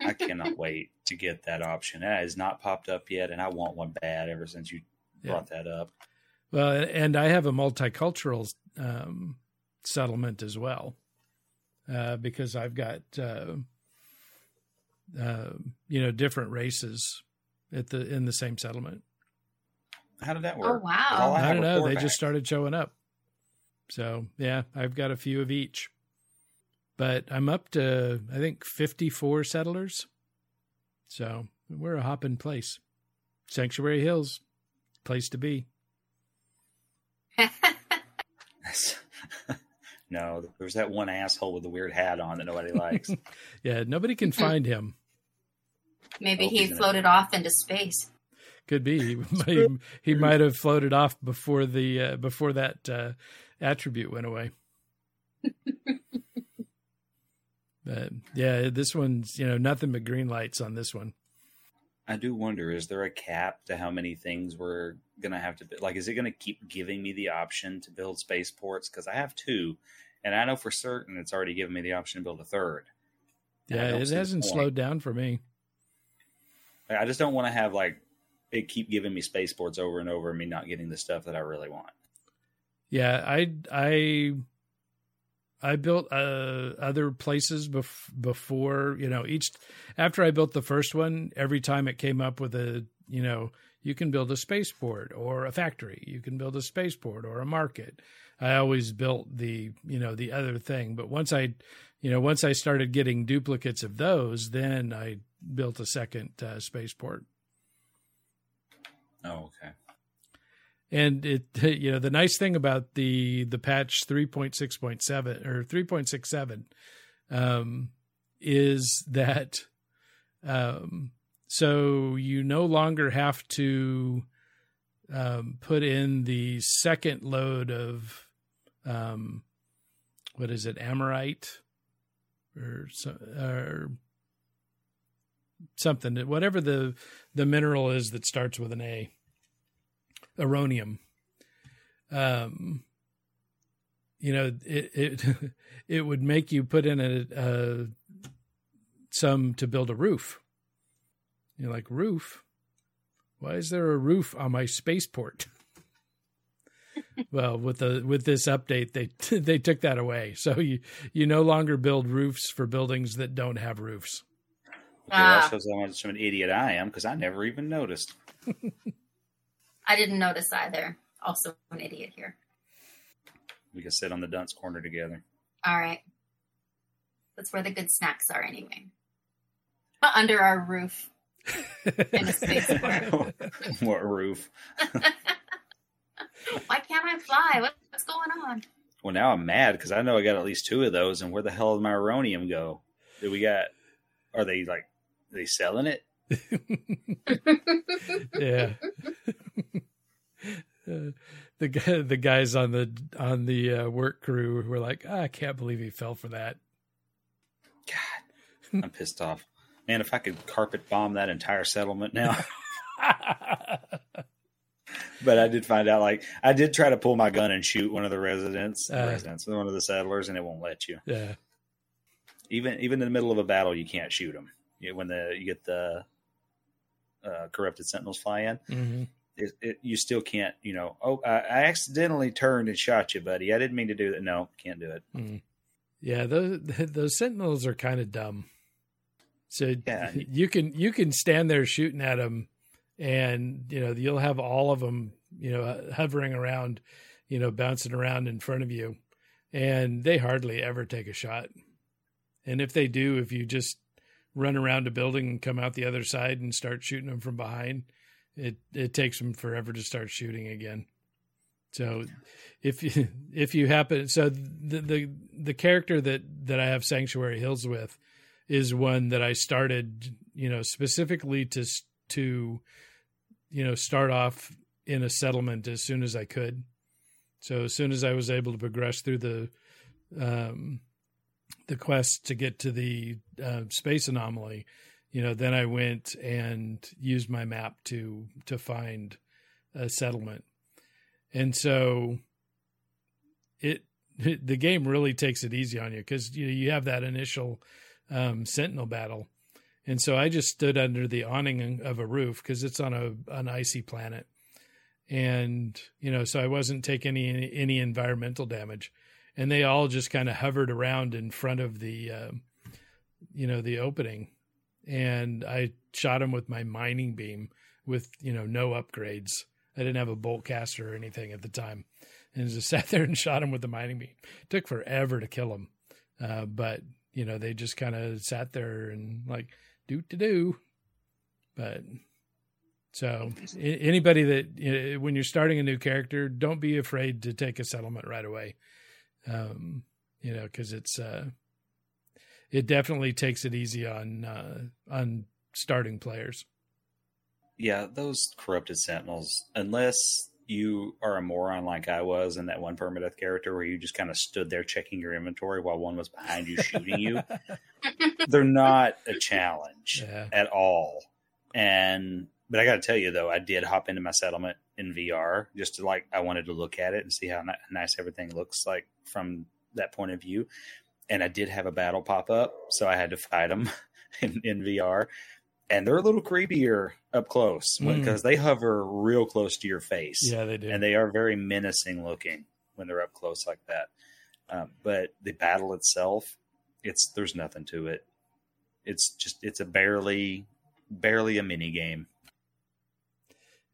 I cannot wait to get that option. That has not popped up yet, and I want one bad ever since you yeah. brought that up. Well, and I have a multicultural um, settlement as well uh, because I've got, uh, uh, you know, different races at the in the same settlement. How did that work? Oh, wow. I, I don't know. Corvax. They just started showing up. So, yeah, I've got a few of each, but I'm up to, I think, fifty-four settlers. So we're a hopping place. Sanctuary Hills, place to be. No, there was that one asshole with the weird hat on that nobody likes. Yeah, nobody can find him. Maybe he floated off into space. Could be. He, he, he might have floated off before the uh, before that uh, attribute went away. But yeah, this one's, you know, nothing but green lights on this one. I do wonder, is there a cap to how many things we're going to have to, like, is it going to keep giving me the option to build spaceports? Because I have two, and I know for certain it's already given me the option to build a third. Yeah, it hasn't slowed down for me. I just don't want to have, like, it keep giving me spaceports over and over and me not getting the stuff that I really want. Yeah. I, I, I built uh, other places bef- before, you know, each, after I built the first one, every time it came up with a, you know, you can build a spaceport or a factory, you can build a spaceport or a market. I always built the, you know, the other thing. But once I, you know, once I started getting duplicates of those, then I built a second uh, spaceport. Oh, okay. And it, you know, the nice thing about the the patch three point six point seven or three point six seven um, is that um, so you no longer have to um, put in the second load of um, what is it, Amorite or or something, whatever the the mineral is that starts with an A. Aronium. Um, you know, it, it, it would make you put in a, a, some to build a roof. You're like, roof? Why is there a roof on my spaceport? Well, with the, with this update, they, they took that away. So you, you no longer build roofs for buildings that don't have roofs. Okay, ah. That shows how much of an idiot I am, because I never even noticed. I didn't notice either. Also an idiot here. We can sit on the dunce corner together. All right. That's where the good snacks are anyway. But under our roof. In a space bar. What roof? Why can't I fly? What, what's going on? Well, now I'm mad because I know I got at least two of those. And where the hell did my Aronium go? Do we got... Are they like... Are they selling it? Yeah. Uh, the guy, the guys on the on the uh, work crew were like, oh, I can't believe he fell for that. God, I'm pissed off, man. If I could carpet bomb that entire settlement now. But I did find out, like, I did try to pull my gun and shoot one of the residents, uh, residents, one of the settlers, and it won't let you. Yeah. Even even in the middle of a battle, you can't shoot them. You, when the you get the uh, corrupted sentinels fly in. Mm-hmm. It, it, you still can't, you know, oh, I, I accidentally turned and shot you, buddy. I didn't mean to do that. No, can't do it. Mm. Yeah, those those sentinels are kind of dumb. So yeah, you can you can stand there shooting at them, and, you know, you'll have all of them, you know, hovering around, you know, bouncing around in front of you, and they hardly ever take a shot. And if they do, if you just run around a building and come out the other side and start shooting them from behind, It it takes them forever to start shooting again. So if you, if you happen, so the, the, the character that, that I have Sanctuary Hills with is one that I started, you know, specifically to, to, you know, start off in a settlement as soon as I could. So as soon as I was able to progress through the, um, the quest to get to the uh, space anomaly, you know, then I went and used my map to to find a settlement. And so it, it the game really takes it easy on you, because you know, you have that initial um, sentinel battle. And so I just stood under the awning of a roof because it's on a an icy planet. And, you know, so I wasn't taking any, any environmental damage. And they all just kind of hovered around in front of the, um, you know, the opening. And I shot him with my mining beam with, you know, no upgrades. I didn't have a bolt caster or anything at the time. And just sat there and shot him with the mining beam. It took forever to kill him. Uh, but, you know, they just kind of sat there and like, do-to-do. But so anybody that, you know, when you're starting a new character, don't be afraid to take a settlement right away. Um, you know, because it's... Uh, It definitely takes it easy on uh, on starting players. Yeah, those corrupted sentinels, unless you are a moron like I was in that one permadeath character where you just kind of stood there checking your inventory while one was behind you shooting you, they're not a challenge yeah. at all. And but I got to tell you, though, I did hop into my settlement in V R just to, like, I wanted to look at it and see how ni- nice everything looks like from that point of view. And I did have a battle pop up, so I had to fight them in, in V R. And they're a little creepier up close because mm. they hover real close to your face. Yeah, they do. And they are very menacing looking when they're up close like that. Um, but the battle itself, it's there's nothing to it. It's just it's a barely barely a mini game.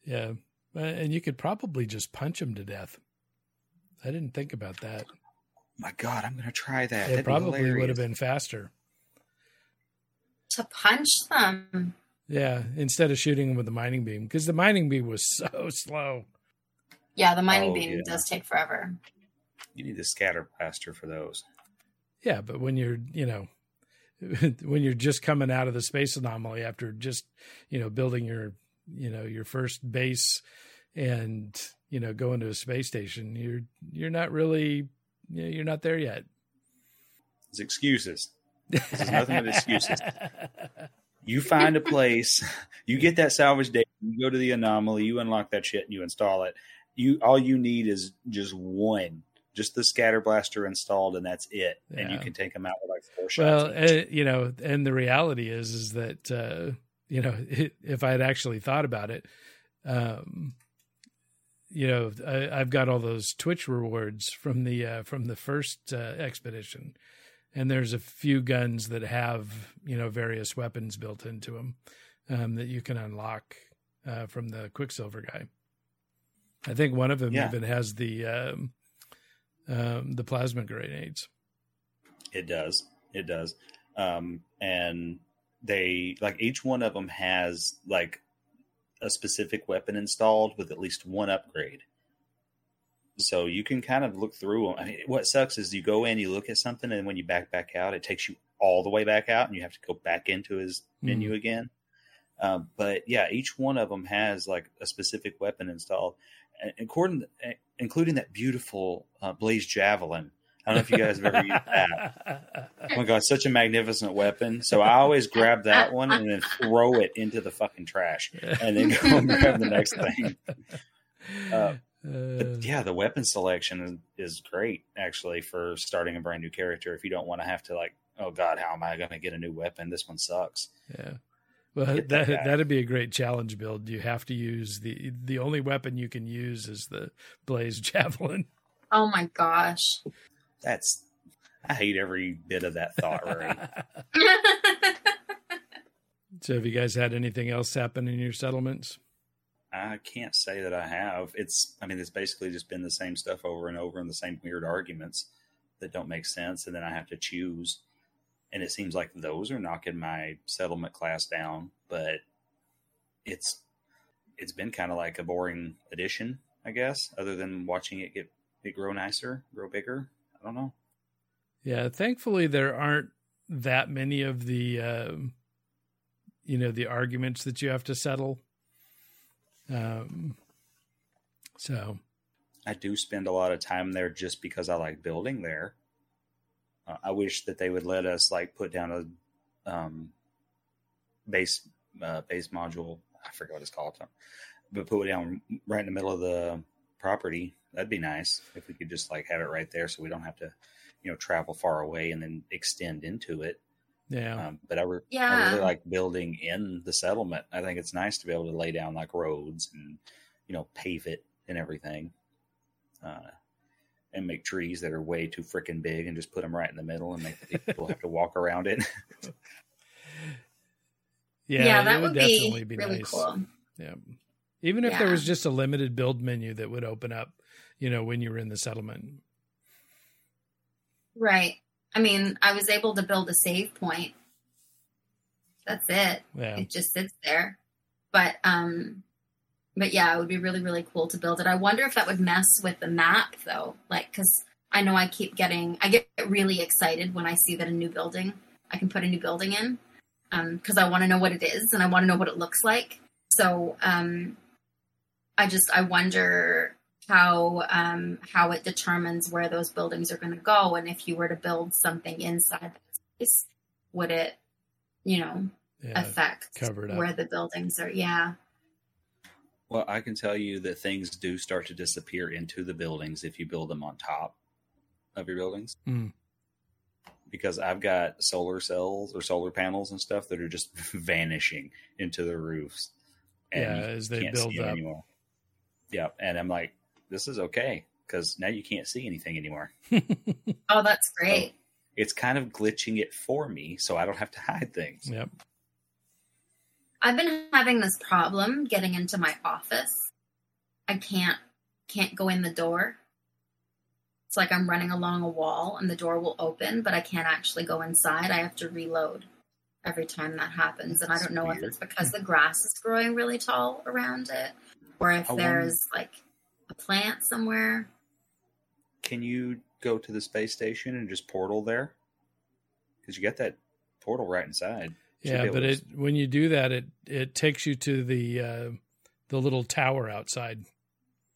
Yeah, and you could probably just punch him to death. I didn't think about that. My God, I'm going to try that. It That'd probably would have been faster. To punch them. Yeah, instead of shooting them with the mining beam. Because the mining beam was so slow. Yeah, the mining oh, beam yeah. does take forever. You need the scatter blaster for those. Yeah, but when you're, you know, when you're just coming out of the space anomaly after just, you know, building your, you know, your first base and, you know, going to a space station, you're you're not really, you know, you're not there yet. It's excuses. This is nothing but excuses. You find a place, you get that salvage data, you go to the anomaly, you unlock that shit and you install it. You all you need is just one, just the scatter blaster installed, and that's it. Yeah. And you can take them out with like four shots. Well, uh, you know, and the reality is, is that, uh, you know, it, if I had actually thought about it, um, you know, I, I've got all those Twitch rewards from the, uh, from the first uh, expedition. And there's a few guns that have, you know, various weapons built into them um, that you can unlock uh, from the Quicksilver guy. I think one of them yeah. even has the um, um, the plasma grenades. It does. It does. Um, and they, like, each one of them has, like, a specific weapon installed with at least one upgrade. So you can kind of look through them. I mean, what sucks is you go in, you look at something, and when you back back out, it takes you all the way back out, and you have to go back into his mm. menu again. Uh, but yeah, each one of them has like a specific weapon installed, including including that beautiful uh, Blaze Javelin. I don't know if you guys have ever used that. Oh my God, such a magnificent weapon. So I always grab that one and then throw it into the fucking trash, and then go and grab the next thing. Uh, But yeah, the weapon selection is, is great, actually, for starting a brand new character. If you don't want to have to, like, oh, God, how am I going to get a new weapon? This one sucks. Yeah. Well, that, that that'd be a great challenge build. You have to use the the only weapon you can use is the Blaze Javelin. Oh, my gosh. That's I hate every bit of that thought, right? So have you guys had anything else happen in your settlements? I can't say that I have. It's, I mean, it's basically just been the same stuff over and over and the same weird arguments that don't make sense. And then I have to choose. And it seems like those are knocking my settlement class down, but it's, it's been kind of like a boring addition, I guess, other than watching it get, it grow nicer, grow bigger. I don't know. Yeah. Thankfully there aren't that many of the, uh, you know, the arguments that you have to settle. Um, so I do spend a lot of time there just because I like building there. Uh, I wish that they would let us like put down a, um, base, uh, base module. I forget what it's called, but put it down right in the middle of the property. That'd be nice if we could just like have it right there. So we don't have to, you know, travel far away and then extend into it. Yeah, um, but I, re- yeah. I really like building in the settlement. I think it's nice to be able to lay down like roads and, you know, pave it and everything, uh, and make trees that are way too freaking big and just put them right in the middle and make people have to walk around it. yeah, yeah, that would, would definitely be, be really nice. Cool. Yeah, even if yeah. there was just a limited build menu that would open up, you know, when you were in the settlement. Right. I mean, I was able to build a save point. That's it. Yeah. It just sits there. But, um, but yeah, it would be really, really cool to build it. I wonder if that would mess with the map, though. Like, because I know I keep getting, I get really excited when I see that a new building, I can put a new building in. Um, because I want to know what it is and I want to know what it looks like. So, um, I just, I wonder how um, how it determines where those buildings are going to go. And if you were to build something inside that space, would it, you know, yeah, affect where the buildings are? Yeah. Well, I can tell you that things do start to disappear into the buildings if you build them on top of your buildings. Mm. Because I've got solar cells or solar panels and stuff that are just vanishing into the roofs. And yeah, as they build up. Anymore. Yeah, and I'm like, this is okay. because now you can't see anything anymore. Oh, that's great. So it's kind of glitching it for me, so I don't have to hide things. Yep. I've been having this problem getting into my office. I can't can't go in the door. It's like I'm running along a wall and the door will open, but I can't actually go inside. I have to reload every time that happens. And I don't know Weird. if it's because the grass is growing really tall around it or if oh, there's um, like a plant somewhere. Can you go to the space station and just portal there? Because you got that portal right inside. Should yeah, but to... it, when you do that, it, it takes you to the uh, the little tower outside.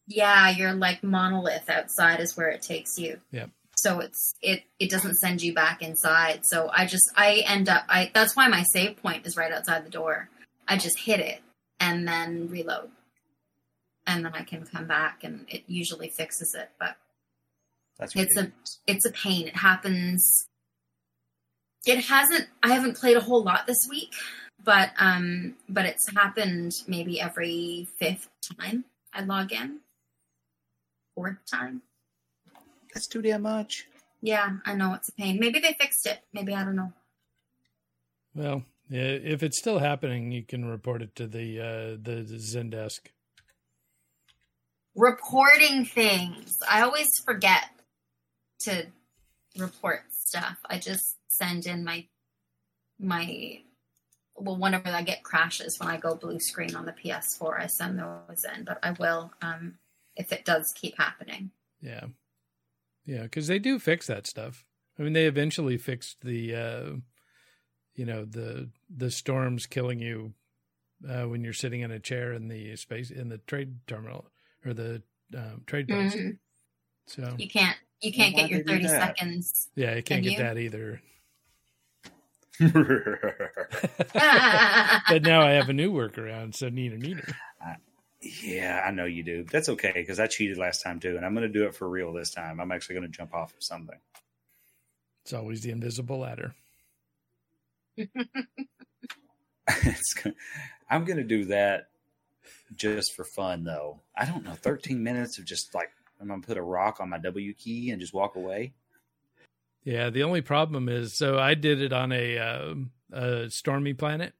Yeah, your like monolith outside is where it takes you. Yeah. So it's it it doesn't send you back inside. So I just I end up I that's why my save point is right outside the door. I just hit it and then reload, and then I can come back and it usually fixes it. But that's it's a it's a pain. It happens. It hasn't. I haven't played a whole lot this week, but um, but it's happened maybe every fifth time I log in. Fourth time. That's too damn much. Yeah, I know, it's a pain. Maybe they fixed it. Maybe, I don't know. Well, if it's still happening, you can report it to the uh, the Zendesk. Reporting things. I always forget to report stuff. I just send in my my well, whenever I get crashes when I go blue screen on the P S four, I send those in. But I will um, if it does keep happening. Yeah. Yeah, because they do fix that stuff. I mean, they eventually fixed the, uh, you know, the the storms killing you uh, when you're sitting in a chair in the space in the trade terminal or the um, trade place. Mm-hmm. So you can't you can't get your thirty seconds. Yeah, you can't get that either. But now I have a new workaround, so neater, neater. I- Yeah, I know you do. That's okay, because I cheated last time, too, and I'm going to do it for real this time. I'm actually going to jump off of something. It's always the invisible ladder. It's gonna, I'm going to do that just for fun, though. I don't know, thirteen minutes of just, like, I'm going to put a rock on my W key and just walk away. Yeah, the only problem is, so I did it on a, uh, a stormy planet.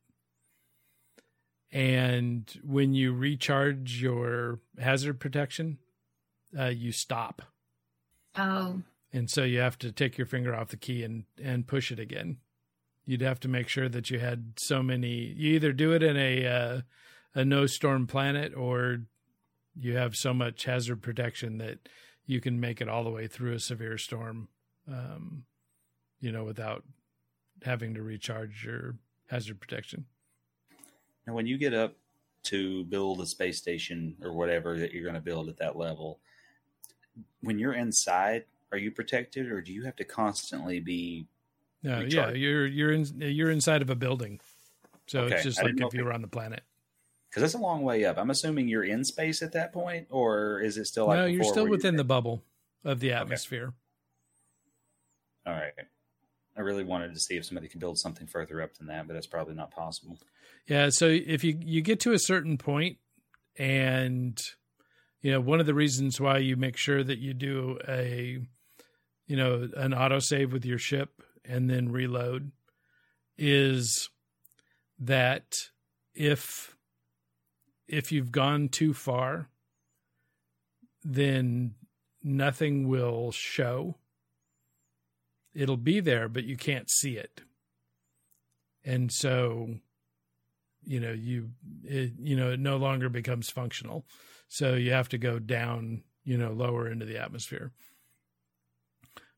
And when you recharge your hazard protection, uh, you stop. Oh. And so you have to take your finger off the key and, and push it again. You'd have to make sure that you had so many. You either do it in a uh, a no-storm planet or you have so much hazard protection that you can make it all the way through a severe storm, um, you know, without having to recharge your hazard protection. Now, when you get up to build a space station or whatever that you're going to build at that level, when you're inside, are you protected or do you have to constantly be? No, recharged? Yeah, you're you're in, you're inside of a building, so okay. It's just like if you were on the planet. Because that's a long way up. I'm assuming you're in space at that point, or is it still? Like no, you're still within you're the bubble of the atmosphere. Okay. All right. I really wanted to see if somebody could build something further up than that, but that's probably not possible. Yeah. So if you, you get to a certain point and, you know, one of the reasons why you make sure that you do a, you know, an autosave with your ship and then reload is that if, if you've gone too far, then nothing will show. It'll be there, but you can't see it. And so, you know, you, it, you know, it no longer becomes functional. So you have to go down, you know, lower into the atmosphere.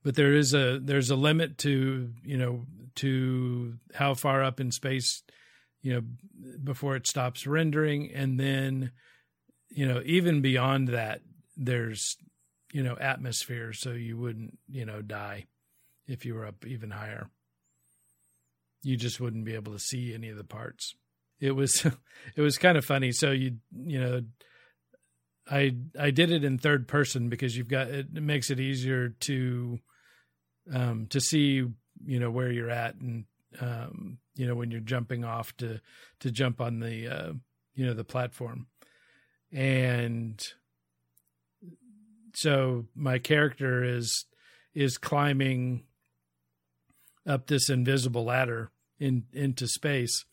But there is a, there's a limit to, you know, to how far up in space, you know, before it stops rendering. And then, you know, even beyond that, there's, you know, atmosphere. So you wouldn't, you know, die. If you were up even higher, you just wouldn't be able to see any of the parts. It was, it was kind of funny. So you, you know, I, I did it in third person because you've got, it makes it easier to, um, to see, you know, where you're at and, um, you know, when you're jumping off to, to jump on the, uh, you know, the platform. And so my character is is climbing up this invisible ladder in into space,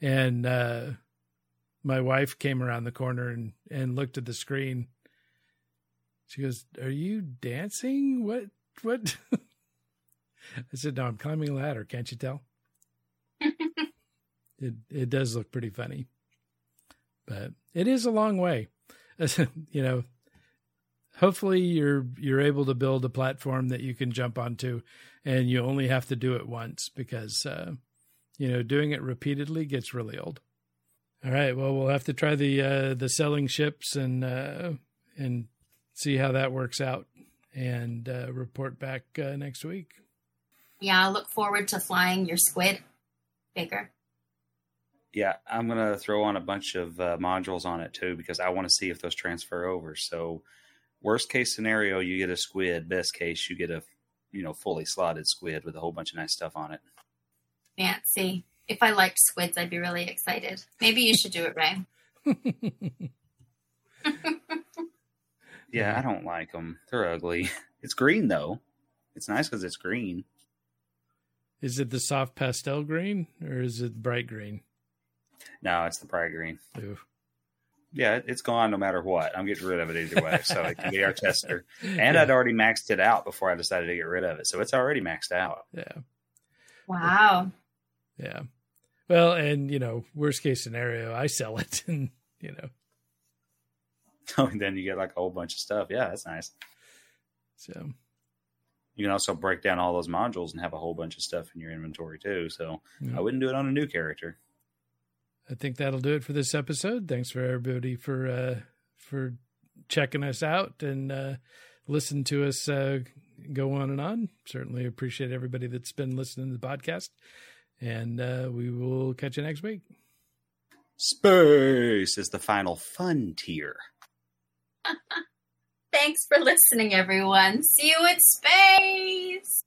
and uh, my wife came around the corner and, and looked at the screen. She goes, "Are you dancing? What? What?" I said, "No, I'm climbing a ladder. Can't you tell?" It it does look pretty funny, but it is a long way. You know, hopefully you're you're able to build a platform that you can jump onto, and you only have to do it once because uh, you know doing it repeatedly gets really old. All right, well we'll have to try the uh, the selling ships and uh, and see how that works out, and uh, report back uh, next week. Yeah, I look forward to flying your squid, Baker. Yeah, I'm going to throw on a bunch of uh, modules on it, too, because I want to see if those transfer over. So worst case scenario, you get a squid. Best case, you get a, you know, fully slotted squid with a whole bunch of nice stuff on it. Fancy. If I liked squids, I'd be really excited. Maybe you should do it, Ray. Yeah, I don't like them. They're ugly. It's green, though. It's nice because it's green. Is it the soft pastel green or is it bright green? No, it's the bright green. Ooh. Yeah, it's gone no matter what. I'm getting rid of it either way, so it can be our tester. And yeah. I'd already maxed it out before I decided to get rid of it, so it's already maxed out. Yeah. Wow. Yeah. Well, and, you know, worst case scenario, I sell it and, you know. Oh, and then you get like a whole bunch of stuff. Yeah, that's nice. So you can also break down all those modules and have a whole bunch of stuff in your inventory, too. So yeah. I wouldn't do it on a new character. I think that'll do it for this episode. Thanks for everybody for uh, for checking us out and uh, listen to us uh, go on and on. Certainly appreciate everybody that's been listening to the podcast. And uh, we will catch you next week. Space is the final fun tier. Thanks for listening, everyone. See you in space.